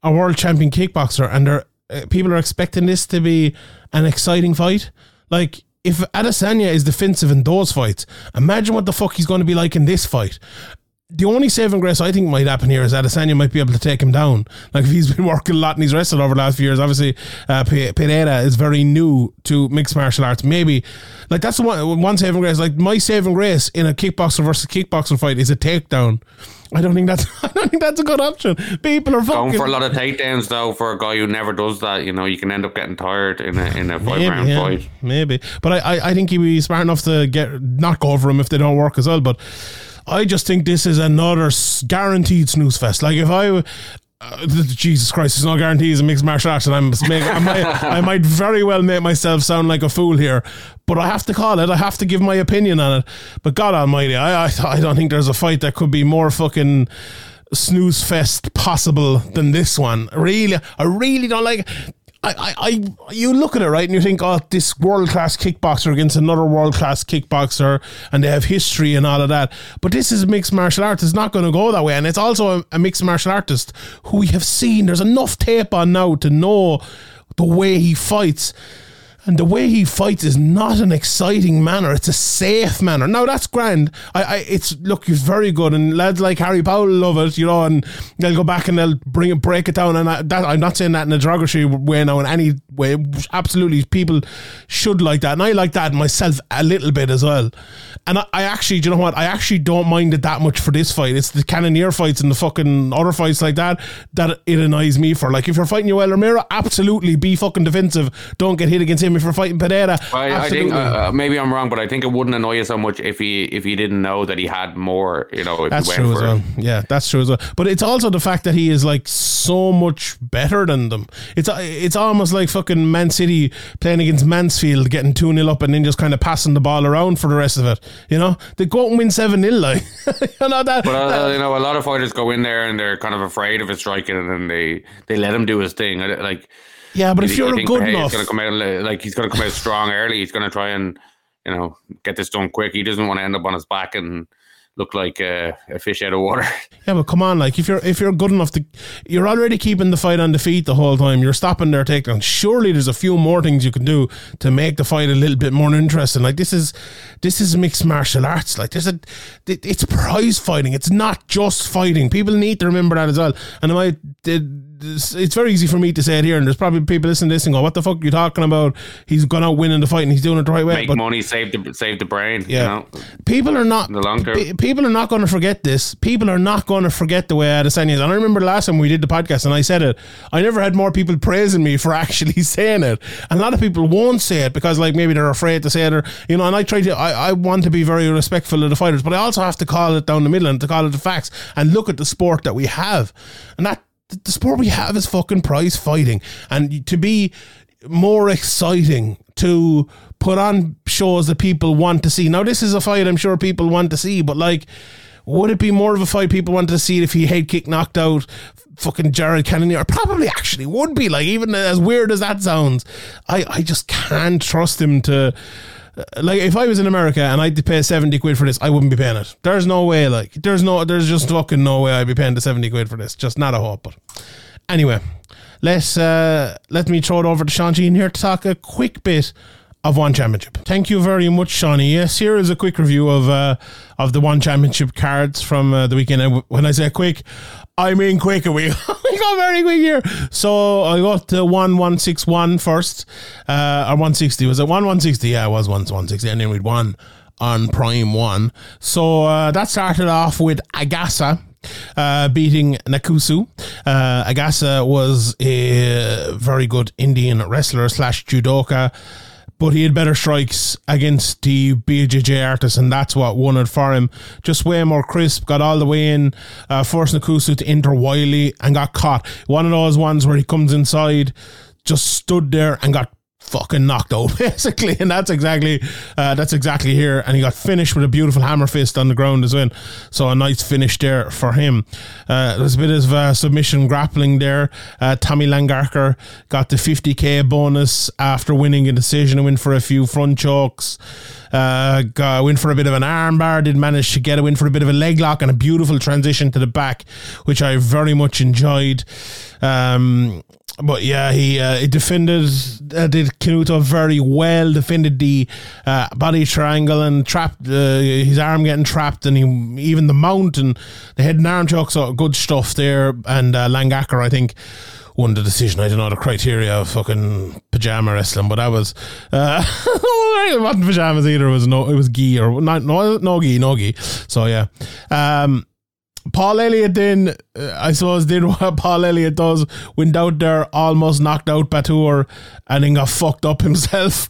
a world champion kickboxer, and they're, uh, people are expecting this to be an exciting fight. Like... If Adesanya is defensive in those fights, imagine what the fuck he's going to be like in this fight. The only saving grace I think might happen here is Adesanya might be able to take him down. Like, if he's been working a lot and he's wrestled over the last few years, obviously uh, Pereira is very new to mixed martial arts. Maybe, like, that's the one, one saving grace. Like, my saving grace in a kickboxer versus kickboxer fight is a takedown. I don't think that's I don't think that's a good option. People are fucking going for a lot of takedowns though. For a guy who never does that, you know, you can end up getting tired in a in a five maybe, round yeah, fight. Maybe, but I, I I think he'd be smart enough to get knock over him if they don't work as well. But I just think this is another guaranteed snooze fest. Like if I. Uh, Jesus Christ, there's no guarantees in mixed martial arts, and I'm make, I, might, I might very well make myself sound like a fool here, but I have to call it. I have to give my opinion on it. But God Almighty, I I, I don't think there's a fight that could be more fucking snooze fest possible than this one. Really, I really don't like. I, I, I you look at it right, and you think, oh, this world class kickboxer against another world class kickboxer, and they have history and all of that. But this is mixed martial arts; it's not going to go that way. And it's also a, a mixed martial artist who we have seen. There's enough tape on now to know the way he fights, and the way he fights is not an exciting manner. It's a safe manner. Now that's grand. I, I it's look, he's very good, and lads like Harry Powell love it, you know, and they'll go back and they'll bring it, break it down. And I, that, I'm not saying that in a derogatory way now, in any way. Absolutely, people should like that, and I like that myself a little bit as well. And I, I actually, do you know what? I actually don't mind it that much for this fight. It's the Cannoneer fights and the fucking other fights like that that it annoys me for. Like if you're fighting Yoel Romero, absolutely be fucking defensive. Don't get hit against him. me for fighting Pereira. I, I think uh, maybe I'm wrong, but I think it wouldn't annoy you so much if he if he didn't know that he had more. You know, if that's he went true for as well. It. Yeah, that's true as well. But it's also the fact that he is like so much better than them. It's it's almost like fucking Man City playing against Mansfield, getting two nil up, and then just kind of passing the ball around for the rest of it. You know, they go out and win seven nil like. You know that. But uh, that, you know, a lot of fighters go in there and they're kind of afraid of his striking, and then they they let him do his thing. Like. Yeah, but if you're good enough, he's gonna come out, like he's going to come out strong early. He's going to try and, you know, get this done quick. He doesn't want to end up on his back and look like uh, a fish out of water. Yeah, but come on, like if you're if you're good enough to, you're already keeping the fight on the feet the whole time. You're stopping their takedown. Surely there's a few more things you can do to make the fight a little bit more interesting. Like this is this is mixed martial arts. Like there's a it's prize fighting. It's not just fighting. People need to remember that as well. And am I did. It's very easy for me to say it here, and there's probably people listening to this and go, what the fuck are you talking about? He's gone out winning the fight and he's doing it the right way. Make but money, save the, save the brain. Yeah. You know? People are not, the long term. P- people are not going to forget this. People are not going to forget the way Adesanya is. And I remember last time we did the podcast and I said it, I never had more people praising me for actually saying it. And a lot of people won't say it because, like, maybe they're afraid to say it, or, you know, and I try to, I, I want to be very respectful of the fighters, but I also have to call it down the middle and to call it the facts and look at the sport that we have. And that, the sport we have is fucking prize fighting, and to be more exciting, to put on shows that people want to see. Now this is a fight I'm sure people want to see, but like, would it be more of a fight people wanted to see if he head kick knocked out fucking Jared Cannonier? Probably actually would be, like, even as weird as that sounds. I, I just can't trust him to, like, if I was in America and I had to pay seventy quid for this, I wouldn't be paying it. There's no way, like, there's no, there's just fucking no way I'd be paying the seventy quid for this. Just not a hope. But anyway, let's, uh, let me throw it over to Sean Sheehan here to talk a quick bit of One Championship. Thank you very much, Shawnee. Yes, here is a quick review of, uh, of the One Championship cards from uh, the weekend. And when I say quick, I mean quick. We got very quick here. So I got to one one six one first, uh, or one sixty. Was it one one sixty? Yeah, it was one one sixty. And then we'd won on Prime one. So uh, that started off with Agasa uh, beating Nakusu. Uh, Agasa was a very good Indian wrestler slash judoka, but he had better strikes against the B J J artists, and that's what won it for him. Just way more crisp, got all the way in, uh, forced Nakusu to enter wily and got caught. One of those ones where he comes inside, just stood there and got fucking knocked out, basically, and that's exactly uh, that's exactly here. And he got finished with a beautiful hammer fist on the ground as well, so a nice finish there for him. Uh, there's a bit of uh, submission grappling there. uh, Tommy Langarker got the fifty k bonus after winning a decision and went for a few front chokes, uh, got, went for a bit of an arm bar, did manage to get a win for a bit of a leg lock and a beautiful transition to the back, which I very much enjoyed. um But yeah, he, uh, he defended, uh, did Kanuto very well, defended the uh, body triangle and trapped, uh, his arm getting trapped, and he, even the mount and the head and arm choke, so good stuff there. And uh, Langacker, I think, won the decision. I don't know the criteria of fucking pajama wrestling, but that was, uh, it wasn't pajamas either, it was, no, it was gi, or not, no, no gi, no gi. So yeah. Um, Paul Elliott then, uh, I suppose, did what Paul Elliott does. Went out there, almost knocked out Batur, and then got fucked up himself.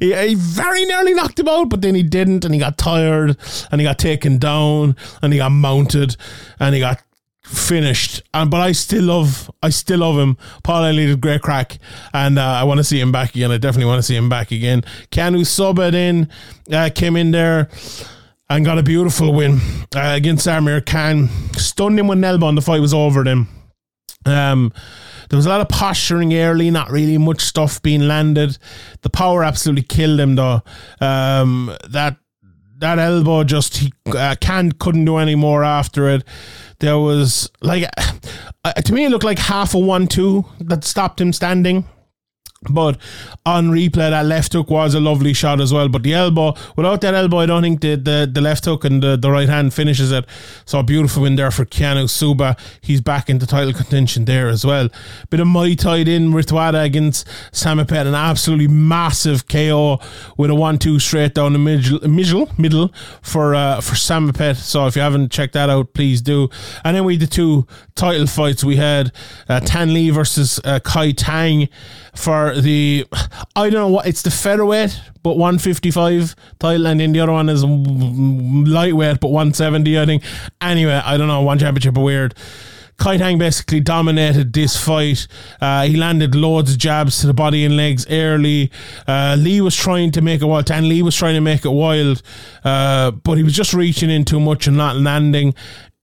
he, he very nearly knocked him out, but then he didn't, and he got tired, and he got taken down, and he got mounted, and he got finished. And but I still love, I still love him. Paul Elliott did great crack, and uh, I want to see him back again. I definitely want to see him back again. Kanu Soba then uh, came in there and got a beautiful win uh, against Amir Khan. Stunned him with an elbow and the fight was over then. Um, there was a lot of posturing early, not really much stuff being landed. The power absolutely killed him though. Um, that that elbow just, he, uh, Khan couldn't do any more after it. There was, like, uh, to me it looked like half a one two that stopped him standing. But on replay, that left hook was a lovely shot as well. But the elbow, without that elbow, I don't think the, the, the left hook and the, the right hand finishes it. So a beautiful win there for Keanu Suba. He's back into title contention there as well. Bit of Muay tied in Ritwada against Samapet. An absolutely massive K O with a one two straight down the middle middle, middle for uh, for Samapet. So if you haven't checked that out, please do. And then we had the two title fights. We had uh, Tan Lee versus uh, Kai Tang for for the, I don't know what, it's the featherweight, but one fifty-five title, and then the other one is lightweight, but one seventy, I think. Anyway, I don't know, one championship of weird. Kai Tang basically dominated this fight. Uh, he landed loads of jabs to the body and legs early. Uh, Lee was trying to make it wild. Tan Lee was trying to make it wild, uh, but he was just reaching in too much and not landing.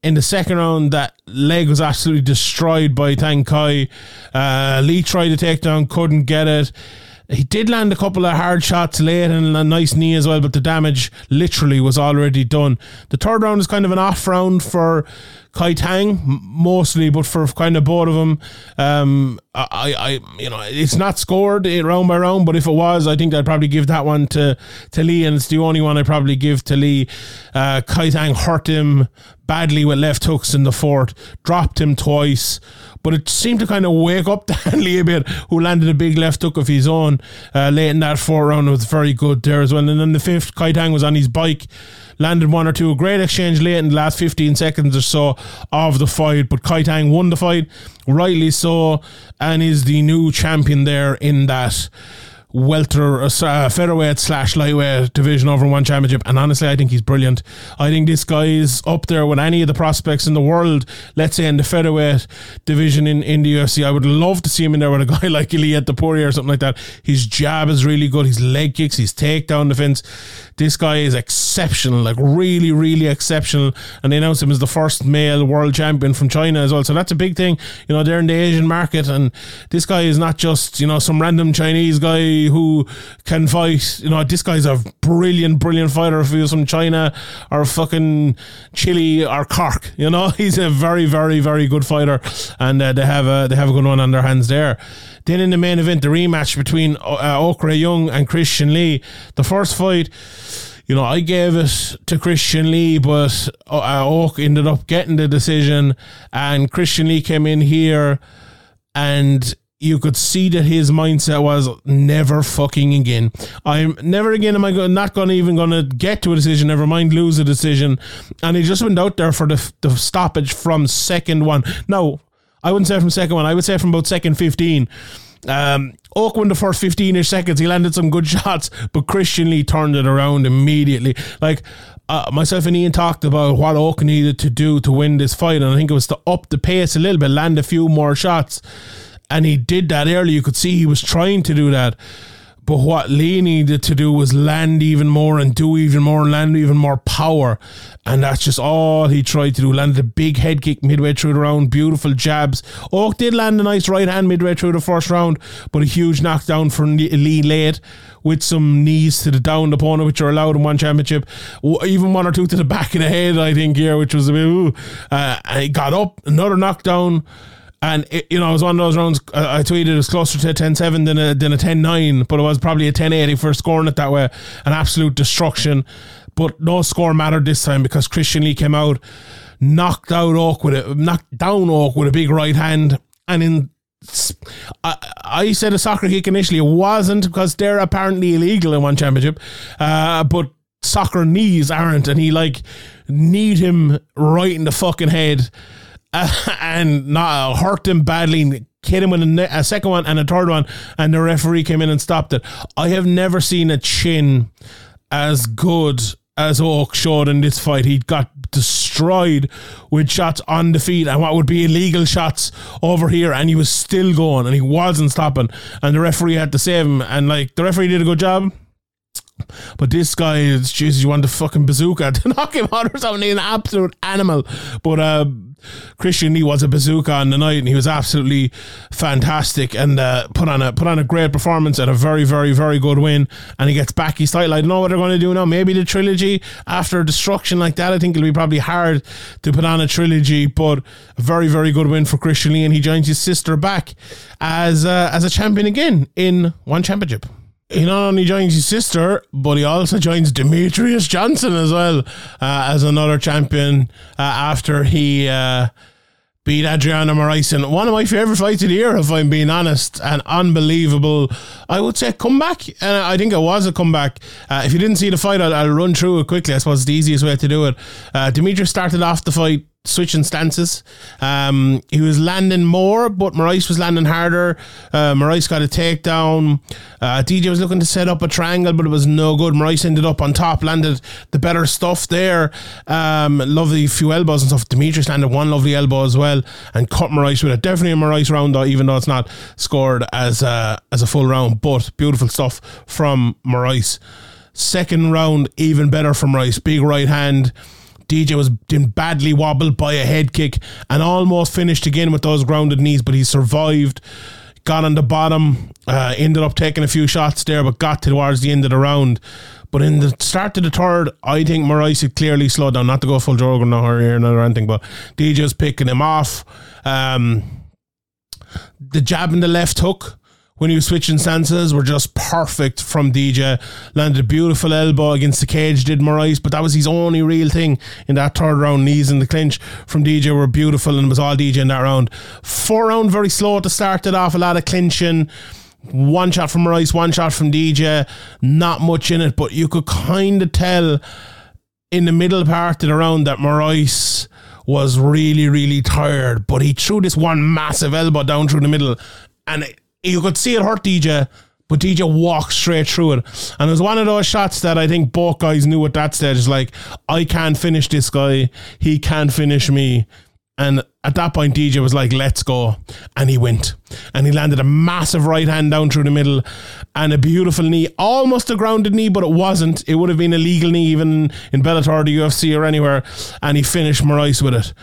In the second round, that leg was absolutely destroyed by Tang Kai. Uh, Lee tried to take down, couldn't get it. He did land a couple of hard shots late and a nice knee as well, but the damage literally was already done. The third round is kind of an off round for Kai Tang, mostly, but for kind of both of them. Um, I, I, you know, it's not scored round by round, but if it was, I think I'd probably give that one to, to Lee, and it's the only one I probably give to Lee. Uh, Kai Tang hurt him badly with left hooks in the fourth, dropped him twice, but it seemed to kind of wake up Dan Lee a bit, who landed a big left hook of his own uh, late in that fourth round. It was very good there as well. And then the fifth, Kai Tang was on his bike, landed one or two, a great exchange late in the last fifteen seconds or so of the fight, but Kai Tang won the fight, rightly so, and is the new champion there in that welter uh, featherweight slash lightweight division over one championship. And honestly, I think he's brilliant. I think this guy is up there with any of the prospects in the world, let's say in the featherweight division in, in the U F C. I would love to see him in there with a guy like Ilia Topuria or something like that. His jab is really good, his leg kicks, his takedown defense. This guy is exceptional, like really really exceptional, and they announced him as the first male world champion from China as well, so that's a big thing, you know, they're in the Asian market, and this guy is not just, you know, some random Chinese guy who can fight. You know, this guy's a brilliant brilliant fighter. If he was from China or fucking Chile or Cork, you know, he's a very very very good fighter, and uh, they have a they have a good one on their hands there. Then in the main event, the rematch between uh, Ok Rae Yoon and Christian Lee. The first fight, you know, I gave it to Christian Lee, but uh, Ok ended up getting the decision, and Christian Lee came in here and you could see that his mindset was never fucking again. I'm never again am I go- not going to even going to get to a decision, never mind lose a decision. And he just went out there for the, f- the stoppage from second one. No, I wouldn't say from second one. I would say from about second fifteen. Um, Ok won the first fifteen-ish seconds. He landed some good shots, but Christian Lee turned it around immediately. Like, Uh, myself and Ian talked about what Ok needed to do to win this fight, and I think it was to up the pace a little bit, land a few more shots. And he did that early. You could see he was trying to do that. But what Lee needed to do was land even more and do even more and land even more power. And that's just all he tried to do. Landed a big head kick midway through the round. Beautiful jabs. Ok did land a nice right hand midway through the first round, but a huge knockdown for Lee late with some knees to the downed opponent, which are allowed in one championship. Even one or two to the back of the head, I think, here, which was a bit, ooh. Uh, and he got up. Another knockdown. And, it, you know, it was one of those rounds, uh, I tweeted it was closer to a ten seven than a, than a ten nine, but it was probably a ten eighty for scoring it that way. An absolute destruction. But no score mattered this time, because Christian Lee came out, knocked out Ok with a, knocked down Ok with a big right hand. And in, I, I said a soccer kick initially. It wasn't, because they're apparently illegal in one championship. Uh, but soccer knees aren't. And he, like, kneed him right in the fucking head. Uh, and not, uh, hurt him badly, hit him with a, ne- a second one and a third one, and the referee came in and stopped it. I have never seen a chin as good as Ok showed in this fight. He got destroyed with shots on the feet and what would be illegal shots over here, and he was still going and he wasn't stopping, and the referee had to save him. And like, the referee did a good job, but this guy is, Jesus, you want the fucking bazooka to knock him out or something. He's an absolute animal. But uh, Christian Lee was a bazooka on the night, and he was absolutely fantastic, and uh, put on a put on a great performance and a very very very good win, and he gets back his title. I don't know what they're going to do now. Maybe the trilogy after a destruction like that. I think it'll be probably hard to put on a trilogy, but a very very good win for Christian Lee, and he joins his sister back as uh, as a champion again in one championship. He not only joins his sister, but he also joins Demetrius Johnson as well, uh, as another champion uh, after he uh, beat Adriano Moraes in one of my favourite fights of the year, if I'm being honest. An unbelievable, I would say, comeback. And uh, I think it was a comeback. Uh, if you didn't see the fight, I'll, I'll run through it quickly. I suppose it's the easiest way to do it. Uh, Demetrius started off the fight switching stances. Um, he was landing more, but Moraes was landing harder. Uh, Moraes got a takedown. Uh, D J was looking to set up a triangle, but it was no good. Moraes ended up on top, landed the better stuff there. Um, lovely few elbows and stuff. Demetrius landed one lovely elbow as well and cut Moraes with it. Definitely a Moraes round, though, even though it's not scored as a, as a full round, but beautiful stuff from Moraes. Second round, even better from Moraes. Big right hand. D J was badly wobbled by a head kick and almost finished again with those grounded knees, but he survived, got on the bottom, uh, ended up taking a few shots there, but got towards the end of the round. But in the start of the third, I think Moraes had clearly slowed down, not to go full Drogon or anything, but D J was picking him off. Um, the jab and the left hook, when he was switching stances, were just perfect from D J. Landed a beautiful elbow against the cage, did Moraes, but that was his only real thing in that third round. Knees in the clinch from D J were beautiful, and it was all D J in that round. Four round, very slow to start it off, a lot of clinching. One shot from Moraes, one shot from D J. Not much in it, but you could kind of tell in the middle part of the round that Moraes was really, really tired, but he threw this one massive elbow down through the middle, and it, you could see it hurt D J, but D J walked straight through it. And it was one of those shots that I think both guys knew at that stage. It's like, I can't finish this guy. He can't finish me. And at that point, D J was like, let's go. And he went. And he landed a massive right hand down through the middle and a beautiful knee. Almost a grounded knee, but it wasn't. It would have been a legal knee even in Bellator, the U F C, or anywhere. And he finished Moraes with it.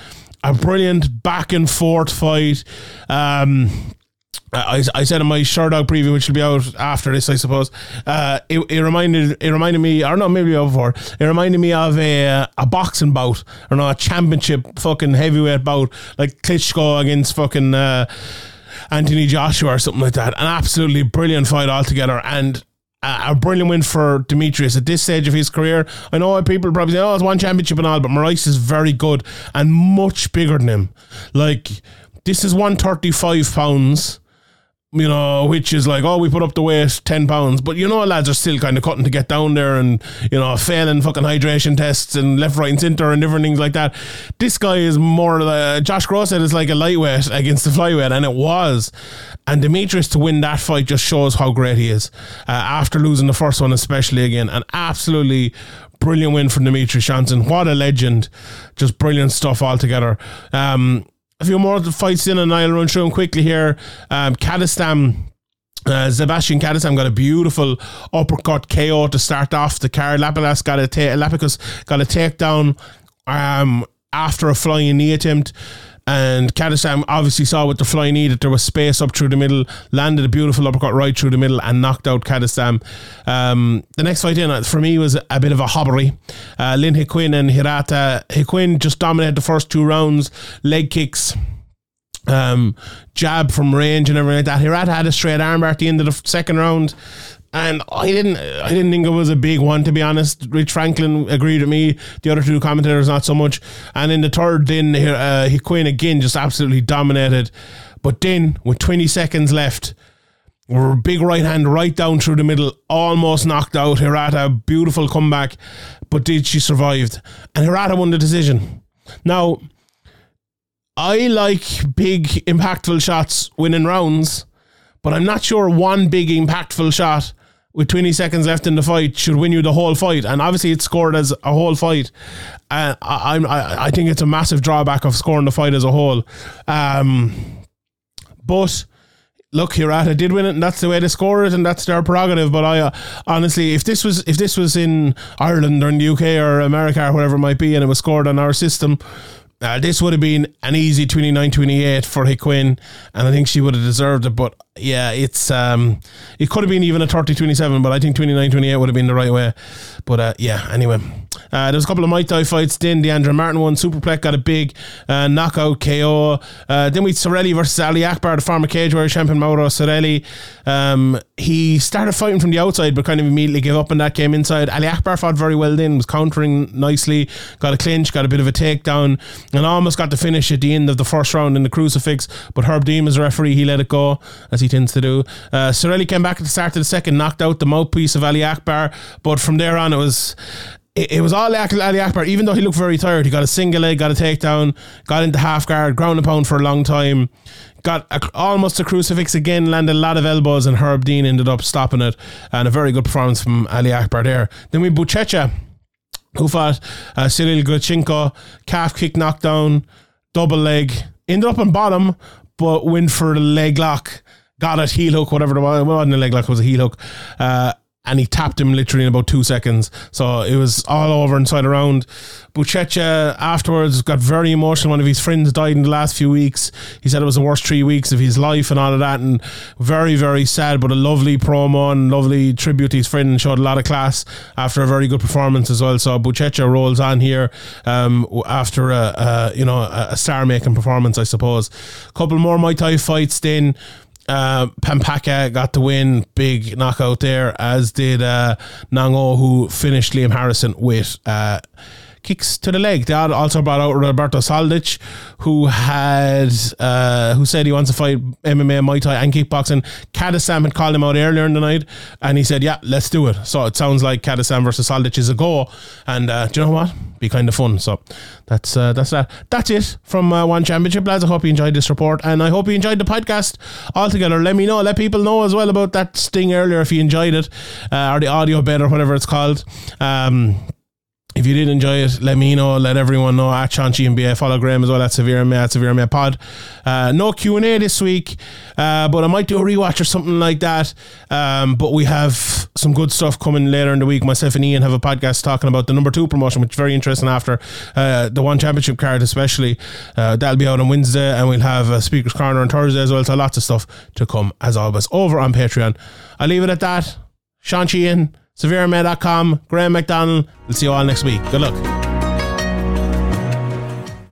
A brilliant back and forth fight. Um... I, I said in my Sherdog preview, which will be out after this, I suppose. Uh, it, it reminded it reminded me, or no, maybe before. It reminded me of a a boxing bout, or no, a championship fucking heavyweight bout, like Klitschko against fucking uh, Anthony Joshua or something like that. An absolutely brilliant fight altogether, and a, a brilliant win for Demetrius at this stage of his career. I know people probably say, "Oh, it's one championship and all," but Moraes is very good and much bigger than him. Like, this is one thirty-five pounds. You know, which is like, oh, we put up the weight ten pounds, but you know, lads are still kind of cutting to get down there and, you know, failing fucking hydration tests and left, right and center and different things like that. This guy is more like, Josh Gross said, it's like a lightweight against the flyweight, and it was. And Demetrius to win that fight just shows how great he is, uh, after losing the first one especially again. An absolutely brilliant win from Demetrius Johnson. What a legend. Just brilliant stuff altogether. Um... A few more fights in, and I'll run through them quickly here. Um, Kaddestam, uh, Sebastian Kaddestam got a beautiful uppercut K O to start off the card. Lapicus got a ta- Lapicus got a takedown um, after a flying knee attempt. And Kaddestam obviously saw with the flying knee that there was space up through the middle, landed a beautiful uppercut right through the middle and knocked out Kaddestam. Um, the next fight in for me was a bit of a hobbery. Uh, Lin Heqin and Hirata. Heqin just dominated the first two rounds, leg kicks, um, jab from range and everything like that. Hirata had a straight armbar at the end of the second round. And I didn't I didn't think it was a big one, to be honest. Rich Franklin agreed with me. The other two commentators, not so much. And in the third, then uh, Heqin again just absolutely dominated. But then, with twenty seconds left, a big right hand right down through the middle, almost knocked out Hirata. Beautiful comeback. But did she survive? And Hirata won the decision. Now, I like big, impactful shots winning rounds, but I'm not sure one big, impactful shot with twenty seconds left in the fight should win you the whole fight. And obviously it's scored as a whole fight. And uh, I, I I think it's a massive drawback of scoring the fight as a whole. Um, but look, Hirata did win it, and that's the way they score it, and that's their prerogative. But I uh, honestly, if this was if this was in Ireland or in the U K or America or whatever it might be, and it was scored on our system, Uh, this would have been an easy twenty-nine twenty-eight for Heqin, and I think she would have deserved it. But yeah, it's um, it could have been even a thirty twenty-seven, but I think twenty-nine twenty-eight would have been the right way. But uh, yeah, anyway, uh, there was a couple of Muay Thai fights. Then Deandre Martin won. Superplex got a big uh, knockout K O. Uh, then we had Cerelli versus Ali Akbar, the former cage warrior champion Mauro Cerelli. Um, he started fighting from the outside, but kind of immediately gave up, and that came inside. Ali Akbar fought very well then, was countering nicely, got a clinch, got a bit of a takedown, and almost got the finish at the end of the first round in the crucifix, but Herb Dean was referee. He let it go, as he tends to do. Uh, Cerelli came back at the start of the second, knocked out the mouthpiece of Ali Akbar, but from there on it was It, it was all Ali Akbar. Even though he looked very tired, he got a single leg, got a takedown, got into half guard, ground and pound for a long time, got a, almost a crucifix again, landed a lot of elbows, and Herb Dean ended up stopping it. And a very good performance from Ali Akbar there. Then we Buchecha, who fought uh, Cyril Gane, calf kick knockdown, double leg, ended up on bottom, but went for the leg lock, got it, heel hook, whatever it was. It wasn't a leg lock, it was a heel hook. Uh, And he tapped him literally in about two seconds. So it was all over inside around. Buchecha afterwards got very emotional. One of his friends died in the last few weeks. He said it was the worst three weeks of his life and all of that. And very, very sad, but a lovely promo and lovely tribute to his friend, and showed a lot of class after a very good performance as well. So Buchecha rolls on here um, after a, a, you know, a star-making performance, I suppose. A couple more Muay Thai fights then. Uh, Pampaka got the win, big knockout there, as did uh, Nango, who finished Liam Harrison with uh, kicks to the leg. They also brought out Roberto Soldic, who had uh, who said he wants to fight M M A, Muay Thai and kickboxing. Kaddestam had called him out earlier in the night, and he said, yeah, let's do it. So it sounds like Kaddestam versus Soldic is a go, and uh, do you know what? Be kind of fun. So that's uh, that's that. That's it from uh, One Championship, lads. I hope you enjoyed this report, and I hope you enjoyed the podcast altogether. Let me know, let people know as well about that sting earlier if you enjoyed it, uh, or the audio bed or whatever it's called. Um, if you did enjoy it, let me know, let everyone know. At Sean Sheehan B A, follow Graham as well at SevereMMA, at SevereMMA Pod. Uh, no Q and A this week, uh, but I might do a rewatch or something like that. Um, but we have some good stuff coming later in the week. Myself and Ian have a podcast talking about the number two promotion, which is very interesting after uh, the One Championship card especially. Uh, that'll be out on Wednesday, and we'll have a Speaker's Corner on Thursday as well. So lots of stuff to come as always over on Patreon. I'll leave it at that. Sean Sheehan, SevereMMA dot com, Graham McDonald. We'll see you all next week. Good luck.